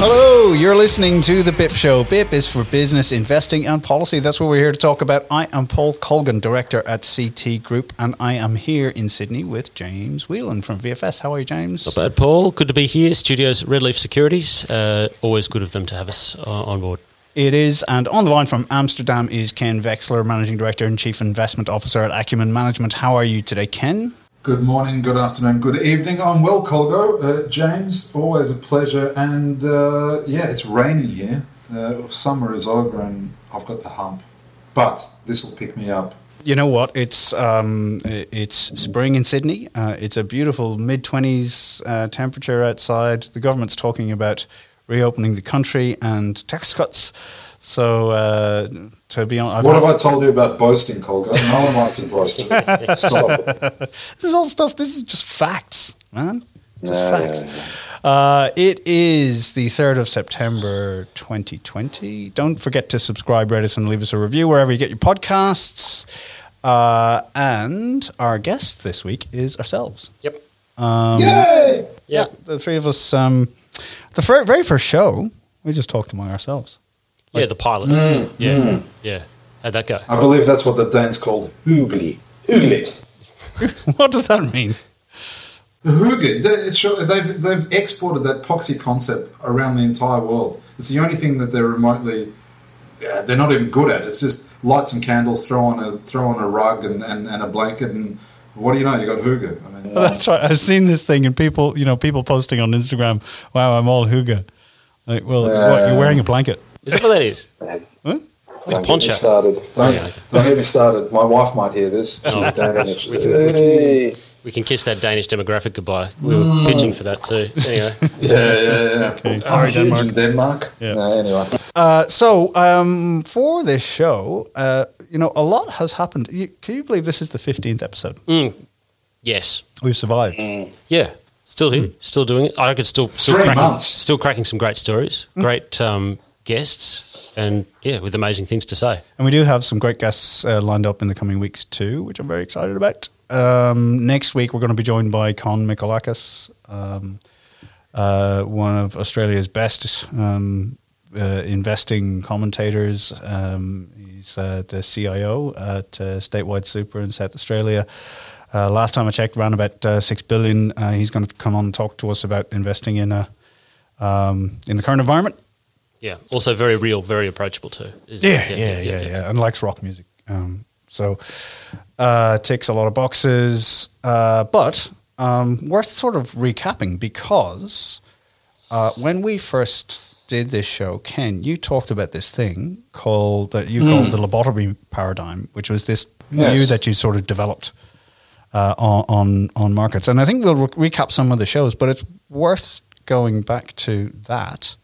Hello, you're listening to The Bip Show. Bip is for business, investing and policy. That's what we're here to talk about. I am Paul Colgan, director at CT Group, and I am here in Sydney with James Whelan from VFS. How are you, James? Not bad, Paul. Good to be here. Studios at Redleaf Securities. Always good of them to have us on board. It is, and on the line from Amsterdam is Ken Vexler, Managing Director and Chief Investment Officer at Acumen Management. How are you today, Ken? Good morning, good afternoon, good evening. I'm well, Colgo. James, always a pleasure. And it's rainy here. Summer is over and I've got the hump. But this will pick me up. You know what? It's spring in Sydney. It's a beautiful mid-20s temperature outside. The government's talking about reopening the country and tax cuts. So, to be honest... What have I told you about boasting, Colgo? No one likes to boast. Stop. This is all stuff. This is just facts, man. Just facts. Yeah. It is the 3rd of September 2020. Don't forget to subscribe, rate us, and leave us a review wherever you get your podcasts. And our guest this week is ourselves. Yep. Yay! Yeah, the three of us... the very first show, we just talked among ourselves. Like, the pilot. How'd that go? I believe that's what the Danes called hygge. Hygge. What does that mean? Hygge. They've exported that poxy concept around the entire world. It's the only thing that they're remotely. They're not even good at. It's just light some candles, throw on a rug and a blanket and. What do you know? You got hygge. I mean, that's right. I've seen this thing, and people posting on Instagram, "Wow, I'm all hygge." Like, well, what, you're wearing a blanket? Is that what that is? Huh? Don't get me started. Don't get me started. My wife might hear this. She's Danish. We can kiss that Danish demographic goodbye. We were pitching for that too. Anyway. Yeah. Okay. Sorry, Denmark. Huge in Denmark. Yeah. No, anyway. So for this show. A lot has happened. Can you believe this is the 15th episode? Yes. We've survived. Yeah. Still here. Still doing it. I could still cracking some great stories, great guests, and, with amazing things to say. And we do have some great guests lined up in the coming weeks too, which I'm very excited about. Next week, we're going to be joined by Con Michalakas, one of Australia's best investing commentators. He's the CIO at Statewide Super in South Australia. Last time I checked, around about $6 billion. He's going to come on and talk to us about investing in the current environment. Yeah, also very real, very approachable too. And likes rock music. So ticks a lot of boxes, but worth sort of recapping because when we first did this show, Ken, you talked about this thing called the lobotomy paradigm, which was this view that you sort of developed on markets. And I think we'll recap some of the shows, but it's worth going back to that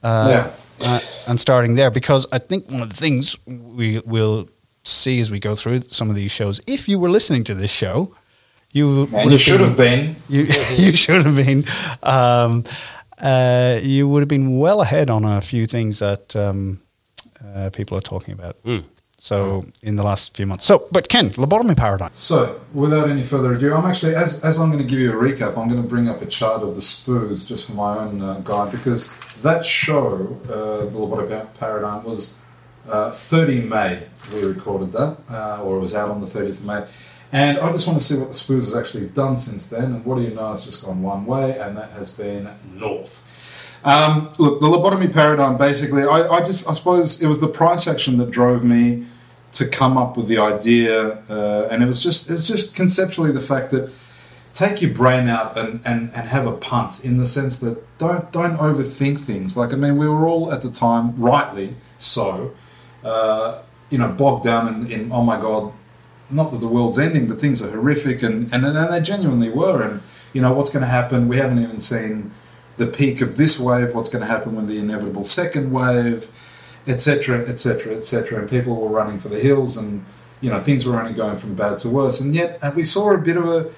and starting there, because I think one of the things we will see as we go through some of these shows, if you were listening to this show, you should have been. You would have been well ahead on a few things that people are talking about. In the last few months. But Ken, lobotomy paradigm. So, without any further ado, I'm actually, as I'm going to give you a recap, I'm going to bring up a chart of the Spooz just for my own guide, because that show, the lobotomy paradigm, was 30 May we recorded that, or it was out on the 30th of May. And I just want to see what the Spooz has actually done since then. And what do you know? It's just gone one way, and that has been north. Look, the lobotomy paradigm, basically, I suppose it was the price action that drove me to come up with the idea. And it's just conceptually the fact that take your brain out and have a punt, in the sense that don't overthink things. Like, I mean, we were all at the time, rightly so, bogged down in oh my God, not that the world's ending, but things are horrific, and they genuinely were. And you know what's going to happen? We haven't even seen the peak of this wave. What's going to happen with the inevitable second wave, etc., etc., etc. And people were running for the hills, and you know things were only going from bad to worse. And yet, and we saw a bit of a,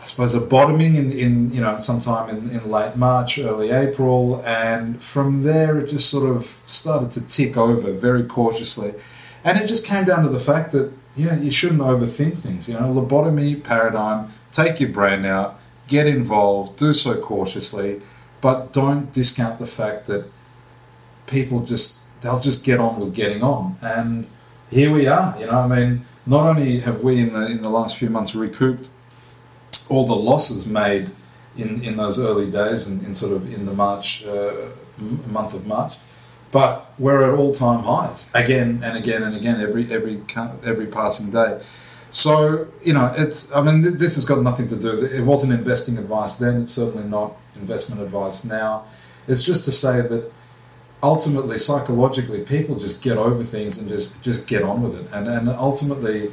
I suppose, a bottoming in sometime in late March, early April, and from there it just sort of started to tick over very cautiously, and it just came down to the fact that. Yeah, you shouldn't overthink things. You know, lobotomy paradigm, take your brain out, get involved, do so cautiously, but don't discount the fact that people they'll just get on with getting on. And here we are, you know, I mean, not only have we in the last few months recouped all the losses made in those early days and in sort of in the March, month of March, but we're at all-time highs again and again and again every passing day. So you know, it's. I mean, this has got nothing to do. It wasn't investing advice then. It's certainly not investment advice now. It's just to say that ultimately, psychologically, people just get over things and just get on with it. And ultimately,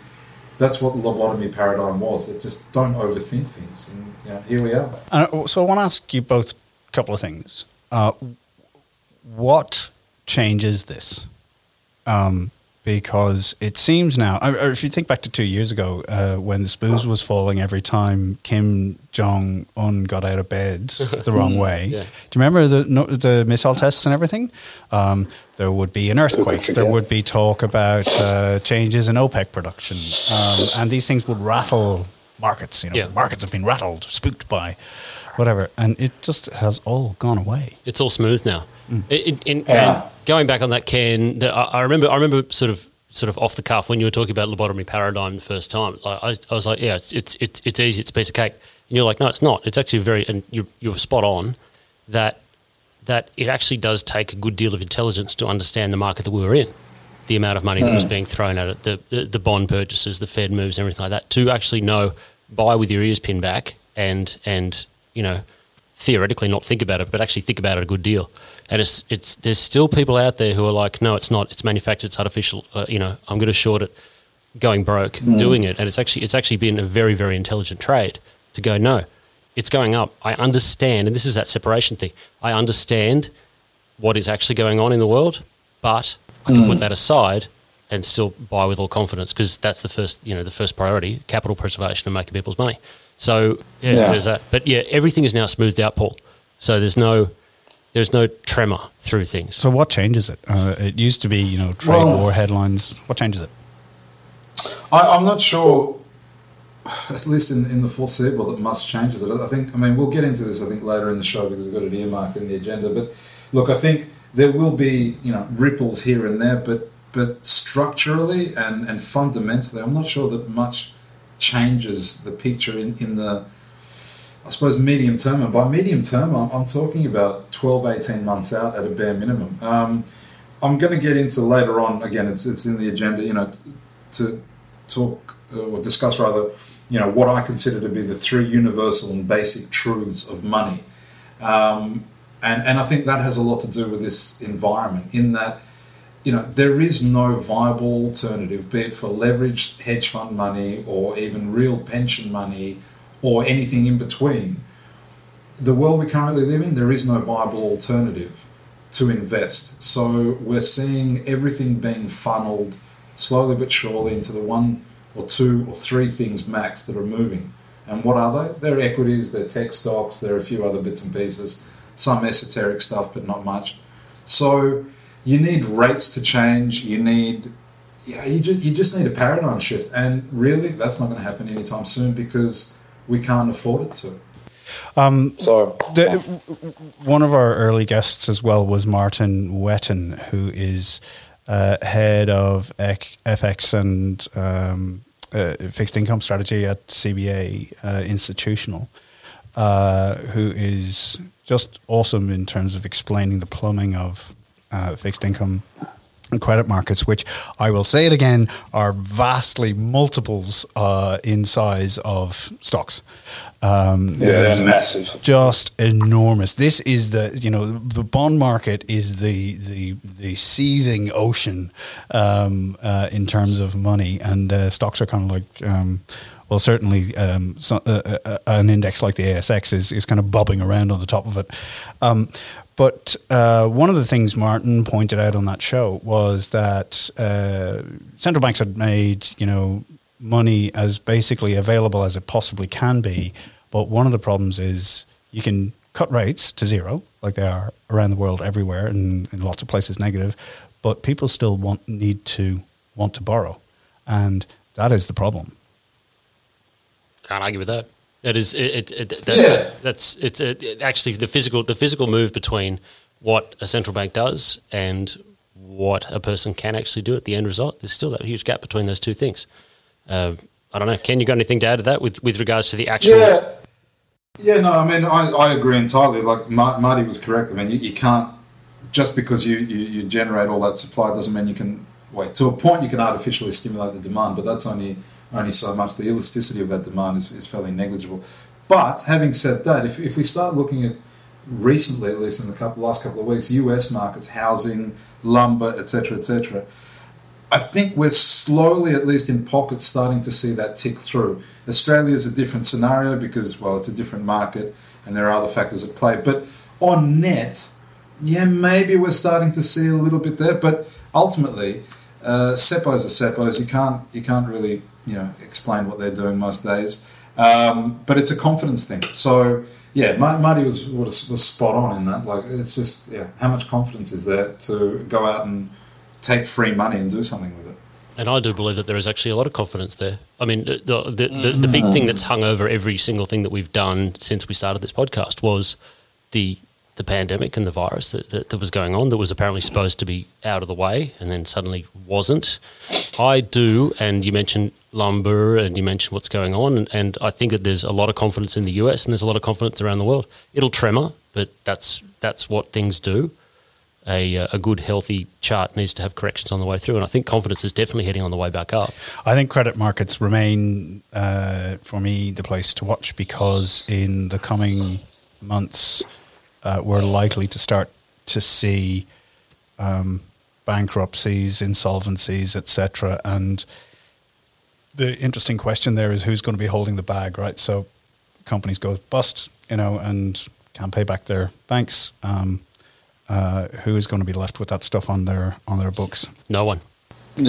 that's what the lobotomy paradigm was. That just don't overthink things. And you know, here we are. So I want to ask you both a couple of things. What changes this, because it seems now, if you think back to 2 years ago when the Spooz was falling every time Kim Jong-un got out of bed the wrong way, yeah. Do you remember the missile tests and everything? There would be an earthquake. There would be talk about changes in OPEC production, and these things would rattle markets. You know, yeah. Markets have been rattled, spooked by whatever, and it just has all gone away. It's all smooth now. Mm. And going back on that, Ken, I remember sort of off the cuff when you were talking about lobotomy paradigm the first time. Like, I was like, yeah, it's easy, it's a piece of cake. And you're like, no, it's not. It's actually very, and you're spot on that it actually does take a good deal of intelligence to understand the market that we were in, the amount of money that was being thrown at it, the bond purchases, the Fed moves, everything like that, to actually know, buy with your ears pinned back, and you know, theoretically not think about it, but actually think about it a good deal. And it's there's still people out there who are like, no, it's not. It's manufactured. It's artificial. I'm going to short it, going broke, doing it. And it's actually been a very, very intelligent trade to go, no, it's going up. I understand, and this is that separation thing. I understand what is actually going on in the world, but I can put that aside and still buy with all confidence, because that's the first priority, capital preservation and making people's money. So there's that. But yeah, everything is now smoothed out, Paul. So there's no tremor through things. So what changes it? It used to be, you know, trade war headlines. What changes it? I'm not sure, at least in the foreseeable, that much changes it. I mean, we'll get into this, I think, later in the show, because we've got it earmarked in the agenda. But look, I think there will be, you know, ripples here and there, but structurally and fundamentally, I'm not sure that much changes the picture in the, I suppose, medium term. And by medium term, I'm talking about 12, 18 months out at a bare minimum. I'm going to get into later on, again, it's in the agenda, you know, to talk or discuss rather, you know, what I consider to be the three universal and basic truths of money. And I think that has a lot to do with this environment, in that, you know, there is no viable alternative, be it for leveraged hedge fund money or even real pension money or anything in between. The world we currently live in, there is no viable alternative to invest. So we're seeing everything being funneled slowly but surely into the one or two or three things max that are moving. And what are they? They're equities, they're tech stocks, there are a few other bits and pieces, some esoteric stuff, but not much. So you need rates to change. You just need a paradigm shift, and really, that's not going to happen anytime soon, because we can't afford it to. One of our early guests as well was Martin Whetton, who is head of FX and fixed income strategy at CBA Institutional, who is just awesome in terms of explaining the plumbing of fixed income and credit markets, which I will say it again, are vastly multiples in size of stocks. They're massive, just enormous. This is the bond market is the seething ocean in terms of money, and stocks are kind of like. Well, certainly an index like the ASX is kind of bobbing around on the top of it. But one of the things Martin pointed out on that show was that central banks had made, money as basically available as it possibly can be. But one of the problems is you can cut rates to zero, like they are around the world everywhere and in lots of places negative, but people still need to borrow. And that is the problem. Can't argue with that. Actually the physical move between what a central bank does and what a person can actually do at the end result. There's still that huge gap between those two things. I don't know. Ken, you got anything to add to that with regards to the actual? I agree entirely. Like Marty was correct. I mean, you can't just because you generate all that supply doesn't mean you can. Wait, to a point you can artificially stimulate the demand, but that's only so much. The elasticity of that demand is fairly negligible. But having said that, if we start looking at recently, at least in the last couple of weeks, US markets, housing, lumber, etc., I think we're slowly, at least in pockets, starting to see that tick through. Australia is a different scenario because, well, it's a different market and there are other factors at play. But on net, yeah, maybe we're starting to see a little bit there. But ultimately, SEPOs are SEPOs. You can't really... explain what they're doing most days. But it's a confidence thing. So, yeah, Marty was spot on in that. Like, it's just, how much confidence is there to go out and take free money and do something with it? And I do believe that there is actually a lot of confidence there. I mean, the big thing that's hung over every single thing that we've done since we started this podcast was the pandemic and the virus that was going on that was apparently supposed to be out of the way and then suddenly wasn't. I do, and you mentioned lumber and you mentioned what's going on, and I think that there's a lot of confidence in the US and there's a lot of confidence around the world. It'll tremor, but that's what things do. A good, healthy chart needs to have corrections on the way through, and I think confidence is definitely heading on the way back up. I think credit markets remain, for me, the place to watch because in the coming months... we're likely to start to see bankruptcies, insolvencies, etc. And the interesting question there is who's going to be holding the bag, right? So companies go bust, and can't pay back their banks. Who is going to be left with that stuff on their books? No one.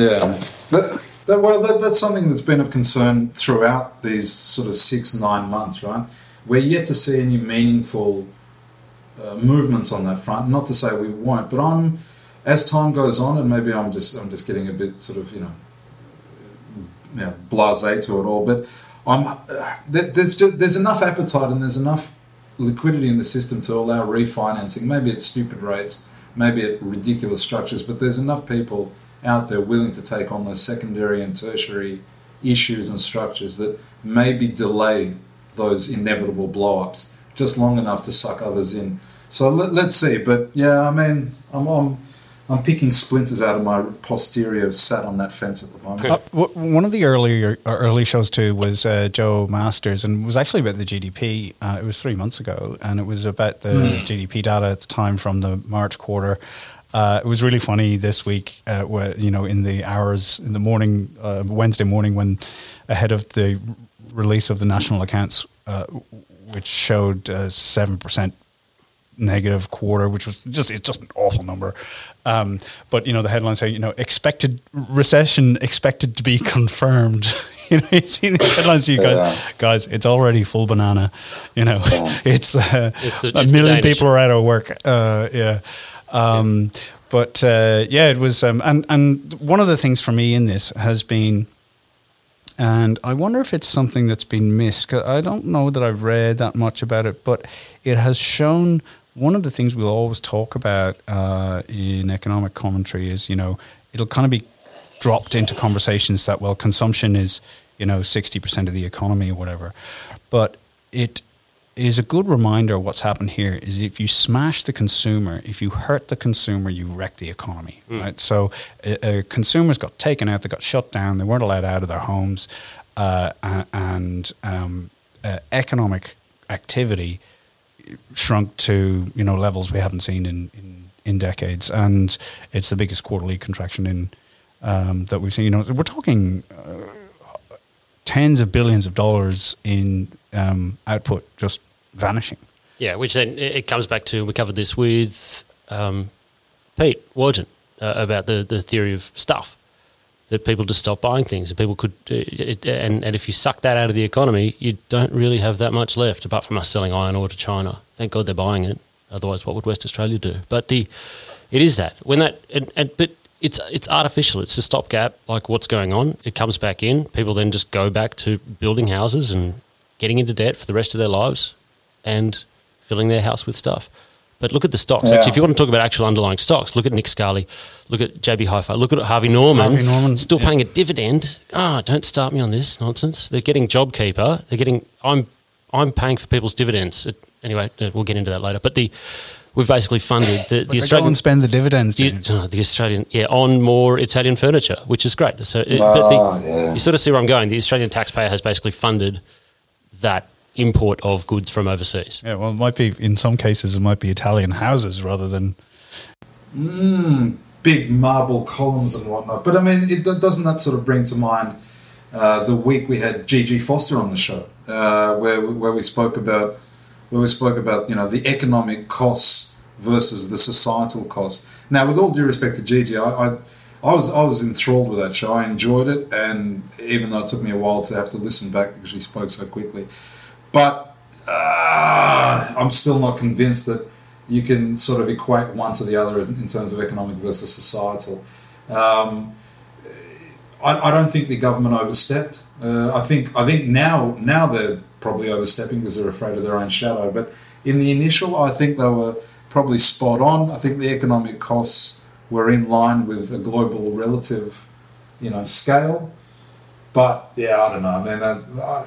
Yeah. That's something that's been of concern throughout these sort of 6-9 months, right? We're yet to see any meaningful... movements on that front. Not to say we won't, but as time goes on, and maybe I'm just getting a bit sort of blasé to it all. But there's enough appetite and there's enough liquidity in the system to allow refinancing. Maybe at stupid rates, maybe at ridiculous structures, but there's enough people out there willing to take on those secondary and tertiary issues and structures that maybe delay those inevitable blow-ups just long enough to suck others in. So let's see. But, yeah, I mean, I'm picking splinters out of my posterior sat on that fence at the moment. One of the early shows, too, was Joe Masters, and it was actually about the GDP. It was 3 months ago, and it was about the GDP data at the time from the March quarter. It was really funny this week, where, in the hours in the morning, Wednesday morning, when ahead of the release of the national accounts, which showed a 7% negative quarter, which was just an awful number. But, the headlines say, expected recession expected to be confirmed. You see these headlines, you guys, it's already full banana. It's a million people are out of work. But it was, and one of the things for me in this has been, and I wonder if it's something that's been missed. 'Cause I don't know that I've read that much about it, but it has shown one of the things we'll always talk about in economic commentary is, it'll kind of be dropped into conversations that, well, consumption is, 60% of the economy or whatever. But it is a good reminder of what's happened here is if you smash the consumer, if you hurt the consumer, you wreck the economy, right? So consumers got taken out, they got shut down, they weren't allowed out of their homes, and economic activity shrunk to, you know, levels we haven't seen in decades. And it's the biggest quarterly contraction in that we've seen. You know, we're talking tens of billions of dollars in output just vanishing. Yeah, which then it comes back to, we covered this with Pete Warden about the theory of stuff, that people just stop buying things, and people could, and if you suck that out of the economy, you don't really have that much left apart from us selling iron ore to China. Thank God they're buying it. Otherwise, what would West Australia do? But it is that when that but it's artificial. It's a stopgap. Like what's going on, it comes back in. People then just go back to building houses and getting into debt for the rest of their lives and filling their house with stuff. But look at the stocks. Yeah. Actually, if you want to talk about actual underlying stocks, look at Nick Scali, look at JB Hi-Fi, look at Harvey Norman still paying a dividend. Ah, don't start me on this nonsense. They're getting JobKeeper. They're getting I'm paying for people's dividends. Anyway, we'll get into that later. But we've basically funded the Australian. Go and spend the dividends. The Australian, on more Italian furniture, which is great. So, you sort of see where I'm going. The Australian taxpayer has basically funded that import of goods from overseas. Yeah, well, it might be, in some cases, it might be Italian houses rather than big marble columns and whatnot. But I mean, doesn't that sort of bring to mind the week we had Gigi Foster on the show, where we spoke about the economic costs versus the societal costs. Now, with all due respect to Gigi, I was enthralled with that show. I enjoyed it, and even though it took me a while to have to listen back because she spoke so quickly. But I'm still not convinced that you can sort of equate one to the other in terms of economic versus societal. I don't think the government overstepped. I think now they're probably overstepping because they're afraid of their own shadow. But in the initial, I think they were probably spot on. I think the economic costs were in line with a global relative, scale. But I don't know. I mean,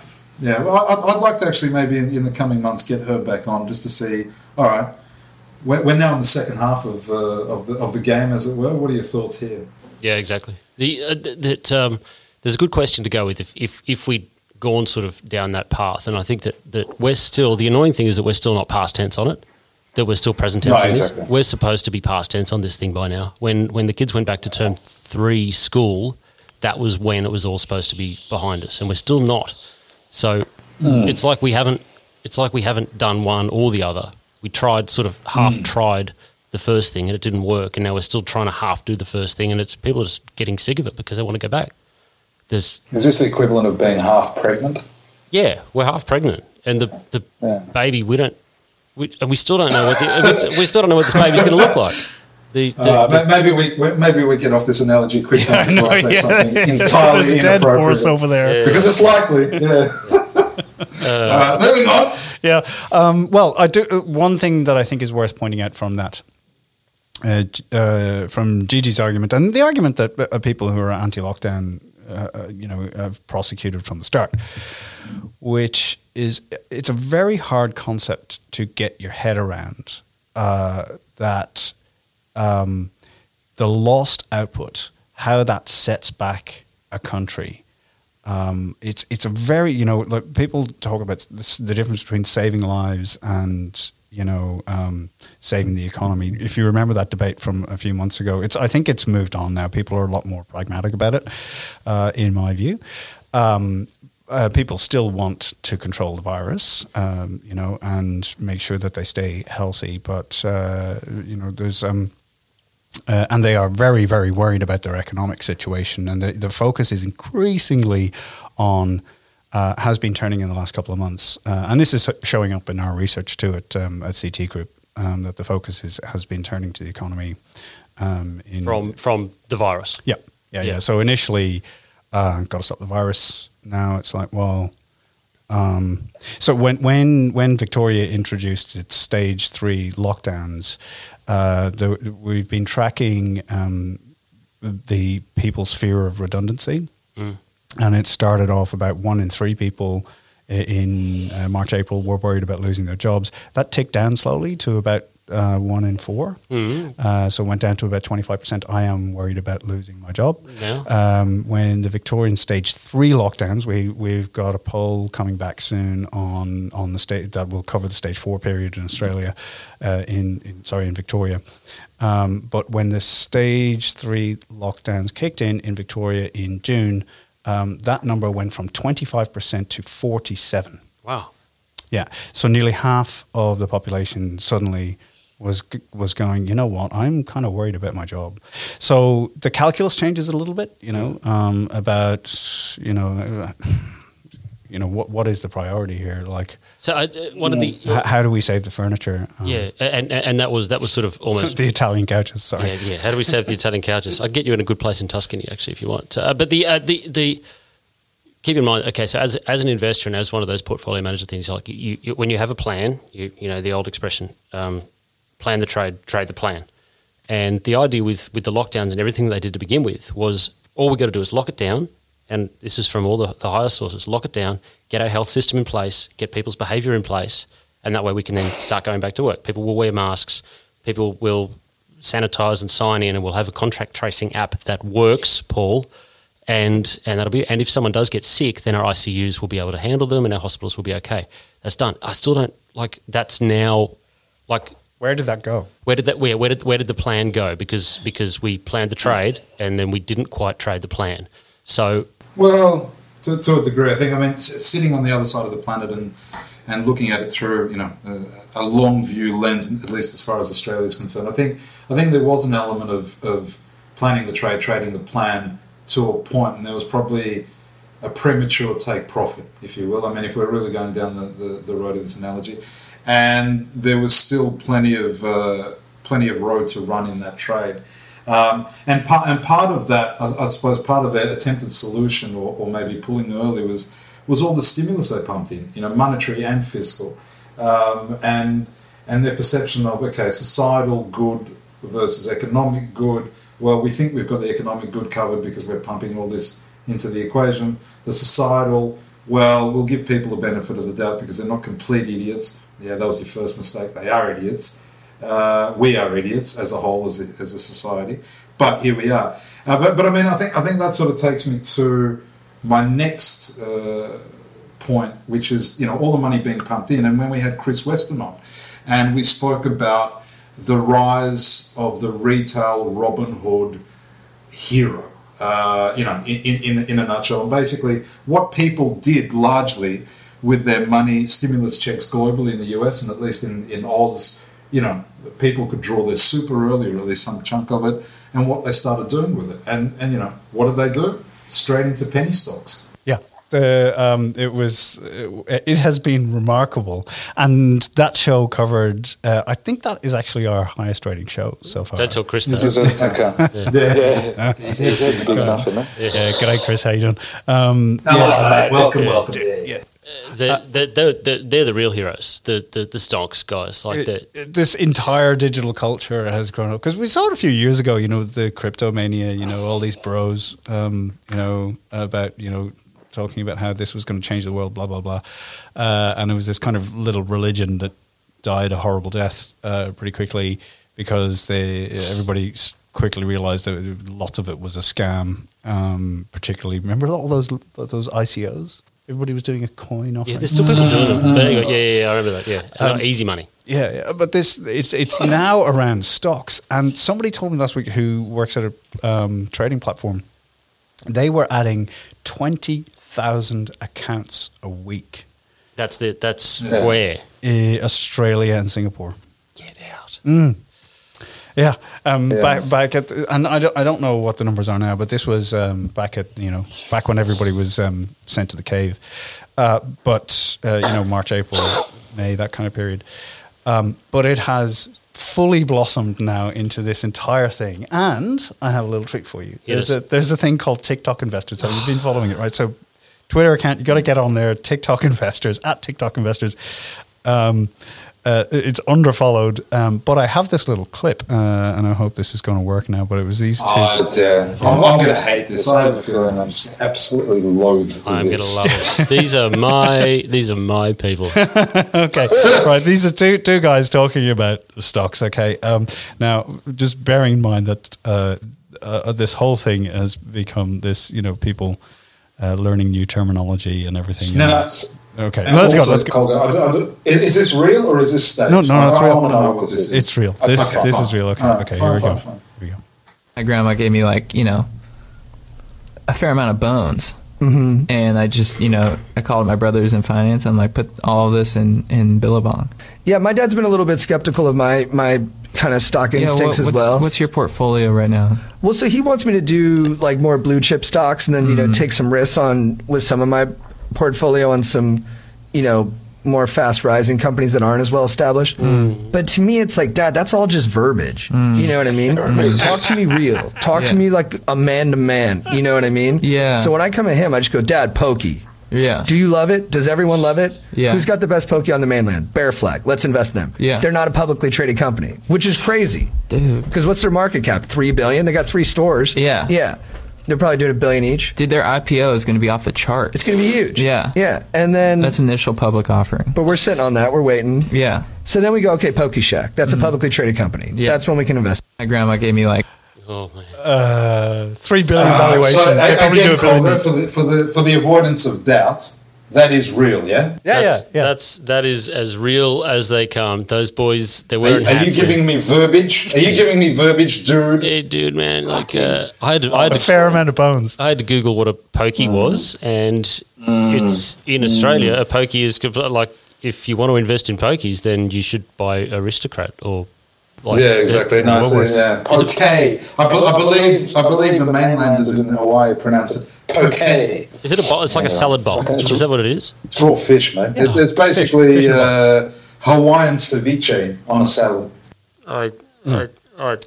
I'd like to actually maybe in the coming months get her back on just to see. All right, we're now in the second half of the game, as it were. What are your thoughts here? Yeah, exactly. There's a good question to go with if we'd gone sort of down that path, and I think that we're still. The annoying thing is that we're still not past tense on it. That we're still present tense on exactly. This. We're supposed to be past tense on this thing by now. When the kids went back to term 3 school, that was when it was all supposed to be behind us, and we're still not. So it's like we haven't done one or the other. We tried sort of half-tried the first thing and it didn't work, and now we're still trying to half-do the first thing, and people are just getting sick of it because they want to go back. Is this the equivalent of being half-pregnant? Yeah, we're half-pregnant, and the baby we still don't know what this baby's going to look like. Maybe we get off this analogy quick time before I say something entirely inappropriate. There's a dead horse over there. Yeah. Because it's likely, All right, moving on. Yeah. Well, I do one thing that I think is worth pointing out from that, from Gigi's argument, and the argument that people who are anti-lockdown, have prosecuted from the start, which is it's a very hard concept to get your head around that. The lost output, how that sets back a country. It's a very, like people talk about this, the difference between saving lives and, saving the economy. If you remember that debate from a few months ago, I think it's moved on now. People are a lot more pragmatic about it, in my view. People still want to control the virus, and make sure that they stay healthy. But, there's... and they are very, very worried about their economic situation, and the focus is increasingly on has been turning in the last couple of months, and this is showing up in our research too at CT Group, that the focus has been turning to the economy from the virus. Yeah. So initially, got to stop the virus. Now it's like, well. So when Victoria introduced its stage 3 lockdowns, we've been tracking the people's fear of redundancy, and it started off about 1 in 3 people in March, April were worried about losing their jobs. That ticked down slowly to about 1 in 4. Mm-hmm. So went down to about 25%. I am worried about losing my job. No. When the Victorian stage 3 lockdowns, we've got a poll coming back soon on the state that will cover the stage 4 period in Australia, in Victoria. But when the stage 3 lockdowns kicked in Victoria in June, that number went from 25% to 47%. Wow. Yeah. So nearly half of the population suddenly was going, you know what, I'm kind of worried about my job. So the calculus changes a little bit, about, what is the priority here? Like, so one of the how do we save the furniture? And that was sort of almost the Italian couches. Sorry, yeah. How do we save the Italian couches? I'd get you in a good place in Tuscany actually if you want. But the keep in mind, okay. So as an investor and as one of those portfolio manager things, like you when you have a plan, you know the old expression, plan the trade, trade the plan. And the idea with the lockdowns and everything they did to begin with was all we got to do is lock it down. And this is from all the higher sources, lock it down, get our health system in place, get people's behaviour in place, and that way we can then start going back to work. People will wear masks, people will sanitise and sign in, and we'll have a contract tracing app that works, Paul, and that'll be. And if someone does get sick, then our ICUs will be able to handle them and our hospitals will be okay. That's done. I still don't, like, that's now, like... Where did that go? Where did the plan go? Because we planned the trade and then we didn't quite trade the plan. So... Well, to a degree, I think. I mean, sitting on the other side of the planet and looking at it through, a long view lens, at least as far as Australia is concerned, I think there was an element of planning the trade, trading the plan to a point, and there was probably a premature take profit, if you will. I mean, if we're really going down the road of this analogy, and there was still plenty of road to run in that trade. And part of that, I suppose, part of their attempted solution, or maybe pulling early, was all the stimulus they pumped in, monetary and fiscal, and their perception of, okay, societal good versus economic good. Well, we think we've got the economic good covered because we're pumping all this into the equation. The societal, well, we'll give people the benefit of the doubt because they're not complete idiots. Yeah, that was your first mistake. They are idiots. We are idiots as a whole, as a society, but here we are. But I mean, I think that sort of takes me to my next point, which is all the money being pumped in. And when we had Chris Weston on, and we spoke about the rise of the retail Robin Hood hero, in a nutshell, and basically what people did largely with their money, stimulus checks globally in the US and at least in Oz. People could draw their super early, or at least some chunk of it, and what they started doing with it. And what did they do? Straight into penny stocks. Yeah. It has been remarkable. And that show covered, I think that is actually our highest rating show so far. Don't tell Chris that. This is it. Okay. Yeah. Good day, Chris. How you doing? Welcome. Yeah. They're the real heroes, the stocks guys. This entire digital culture has grown up because we saw it a few years ago. The crypto mania. All these bros. About talking about how this was going to change the world. Blah blah blah. And it was this kind of little religion that died a horrible death pretty quickly because everybody quickly realized that lots of it was a scam. Particularly, remember all those ICOs. Everybody was doing a coin offering. Yeah, there's still people doing them. But anyway, I remember that. Yeah, easy money. Yeah, but it's now around stocks. And somebody told me last week who works at a trading platform, they were adding 20,000 accounts a week. That's where? Australia and Singapore. Get out. Mm. Yeah, back at, and I don't know what the numbers are now, but this was back when everybody was sent to the cave, March, April, May, that kind of period. But it has fully blossomed now into this entire thing, and I have a little trick for you. Yes. There's a thing called TikTok Investors. So you've been following it, right? So Twitter account, you got to get on there. TikTok Investors @TikTok Investors. It's underfollowed, but I have this little clip, and I hope this is going to work now, but it was these two. I'm going to hate this. I have a feeling I'm just absolutely loathe. I'm going to love it. These are my people. Okay, right. These are two guys talking about stocks, okay? Now, just bearing in mind that this whole thing has become this, people learning new terminology and everything. Okay, let's go. Is this real or is this staged? No, it's real. It's real. This is real. Okay, here we go. My grandma gave me a fair amount of bones, mm-hmm. and I just I called my brothers in finance. I'm like, put all of this in Billabong. Yeah, my dad's been a little bit skeptical of my kind of stock instincts as well. What's your portfolio right now? Well, so he wants me to do more blue chip stocks, and then take some risks with some of my portfolio on some, more fast rising companies that aren't as well established. Mm. But to me, it's like, Dad, that's all just verbiage. Mm. You know what I mean? Mm. Talk to me real. Talk to me like a man to man. You know what I mean? Yeah. So when I come at him, I just go, Dad, pokey. Yeah. Do you love it? Does everyone love it? Yeah. Who's got the best pokey on the mainland? Bear Flag. Let's invest in them. Yeah. They're not a publicly traded company, which is crazy. Dude. Because what's their market cap? $3 billion. They got 3 stores. Yeah. Yeah. They're probably doing $1 billion each. Dude, their IPO is going to be off the charts. It's going to be huge. Yeah. Yeah. And then... that's initial public offering. But we're sitting on that. We're waiting. Yeah. So then we go, okay, Poke Shack. That's a publicly traded company. Yeah. That's when we can invest. My grandma gave me $3 billion valuation. So for the avoidance of doubt, that is real, yeah? Yeah, That is as real as they come. Those boys, they're wearing hats. Are you giving me verbiage? Are you giving me verbiage, dude? Hey, dude, man. I had a fair amount of bones. I had to Google what a pokey was, and it's in Australia. A pokey is if you want to invest in pokies, then you should buy Aristocrat or... exactly. Okay, I believe the mainlanders in Hawaii pronounce it okay. Is it a bowl? It's like a salad bowl. Is that what it is? It's raw fish, mate. Yeah. It's basically Hawaiian ceviche on a salad. All right.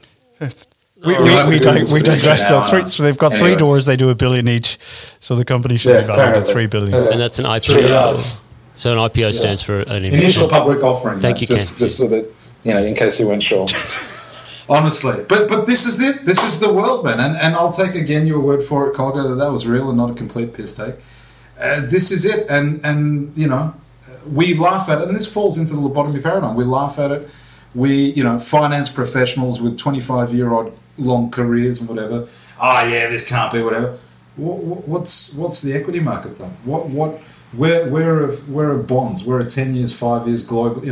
We digress. So they've got 3 doors. They do $1 billion each. So the company should be valued at $3 billion, and that's an IPO. So an IPO stands for an initial public offering. Thank you, Ken. Just so that. In case you weren't sure. Honestly. But this is it. This is the world, man. And I'll take, again, your word for it, Colga, that was real and not a complete piss take. This is it. And we laugh at it. And this falls into the lobotomy paradigm. We laugh at it. We, finance professionals with 25-year-old long careers and whatever. Oh, yeah, this can't be, whatever. What's the equity market done? Where are bonds? Where are 10 years, 5 years, global,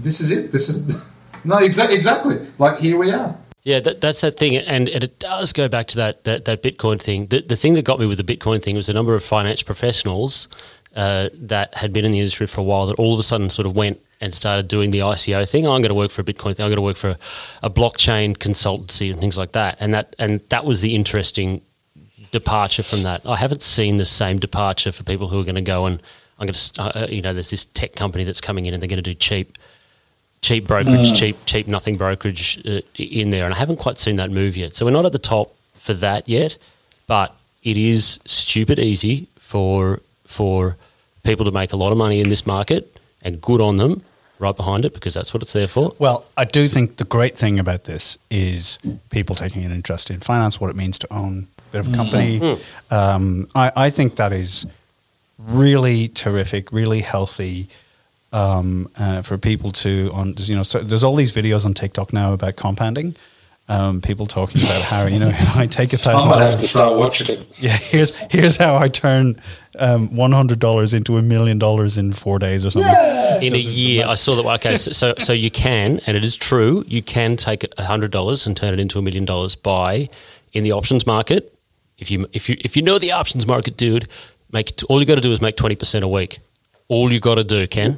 This is it. This is no, exactly. Like here we are. Yeah, that's that thing, and it does go back to that Bitcoin thing. The thing that got me with the Bitcoin thing was the number of finance professionals that had been in the industry for a while that all of a sudden sort of went and started doing the ICO thing. I'm going to work for a Bitcoin thing. I'm going to work for a blockchain consultancy and things like that. And that was the interesting departure from that. I haven't seen the same departure for people who are going to go and I'm going to there's this tech company that's coming in and they're going to do cheap brokerage, cheap nothing brokerage in there. And I haven't quite seen that move yet. So we're not at the top for that yet, but it is stupid easy for people to make a lot of money in this market, and good on them right behind it, because that's what it's there for. Well, I do think the great thing about this is people taking an interest in finance, what it means to own a bit of a company. Mm-hmm. I think that is really terrific, really healthy, for people to, so there's all these videos on TikTok now about compounding. People talking about how, if I take $1,000, I have to start watching it. Yeah, here's how I turn $100 into $1 million in 4 days or something. Yeah. In a year, I saw that. Okay, so you can, and it is true, you can take $100 and turn it into $1 million in the options market. If you know the options market, dude, all you got to do is make 20% a week. All you got to do, Ken?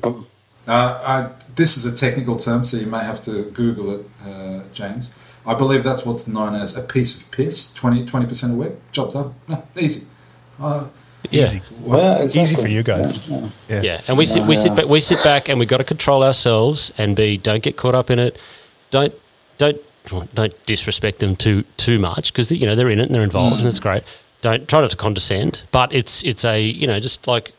This is a technical term, so you may have to Google it, James. I believe that's what's known as a piece of piss, 20% a week. Job done. No, easy. Easy. Well, exactly. Easy for you guys. Yeah. And we sit back and we got to control ourselves and don't get caught up in it. Don't disrespect them too much, because they're in it and they're involved and it's great. Don't try not to condescend, but it's just like.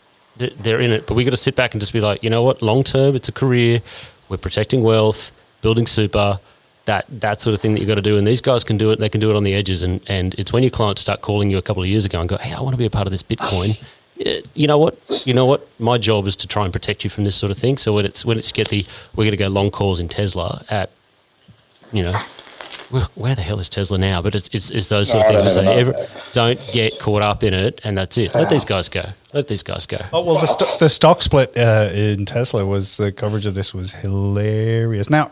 They're in it, but we got to sit back and just be like, you know what, long term, it's a career. We're protecting wealth, building super, that sort of thing that you've got to do. And these guys can do it, and they can do it on the edges. And it's when your clients start calling you a couple of years ago and go, hey, I want to be a part of this Bitcoin. You know what? My job is to try and protect you from this sort of thing. So when it's get the, we're going to go long calls in Tesla at, you know, where the hell is Tesla now? But it's those sort of things to say. Don't get caught up in it, and that's it. Let these guys go. Oh, well, the stock split in Tesla, was the coverage of this was hilarious. Now,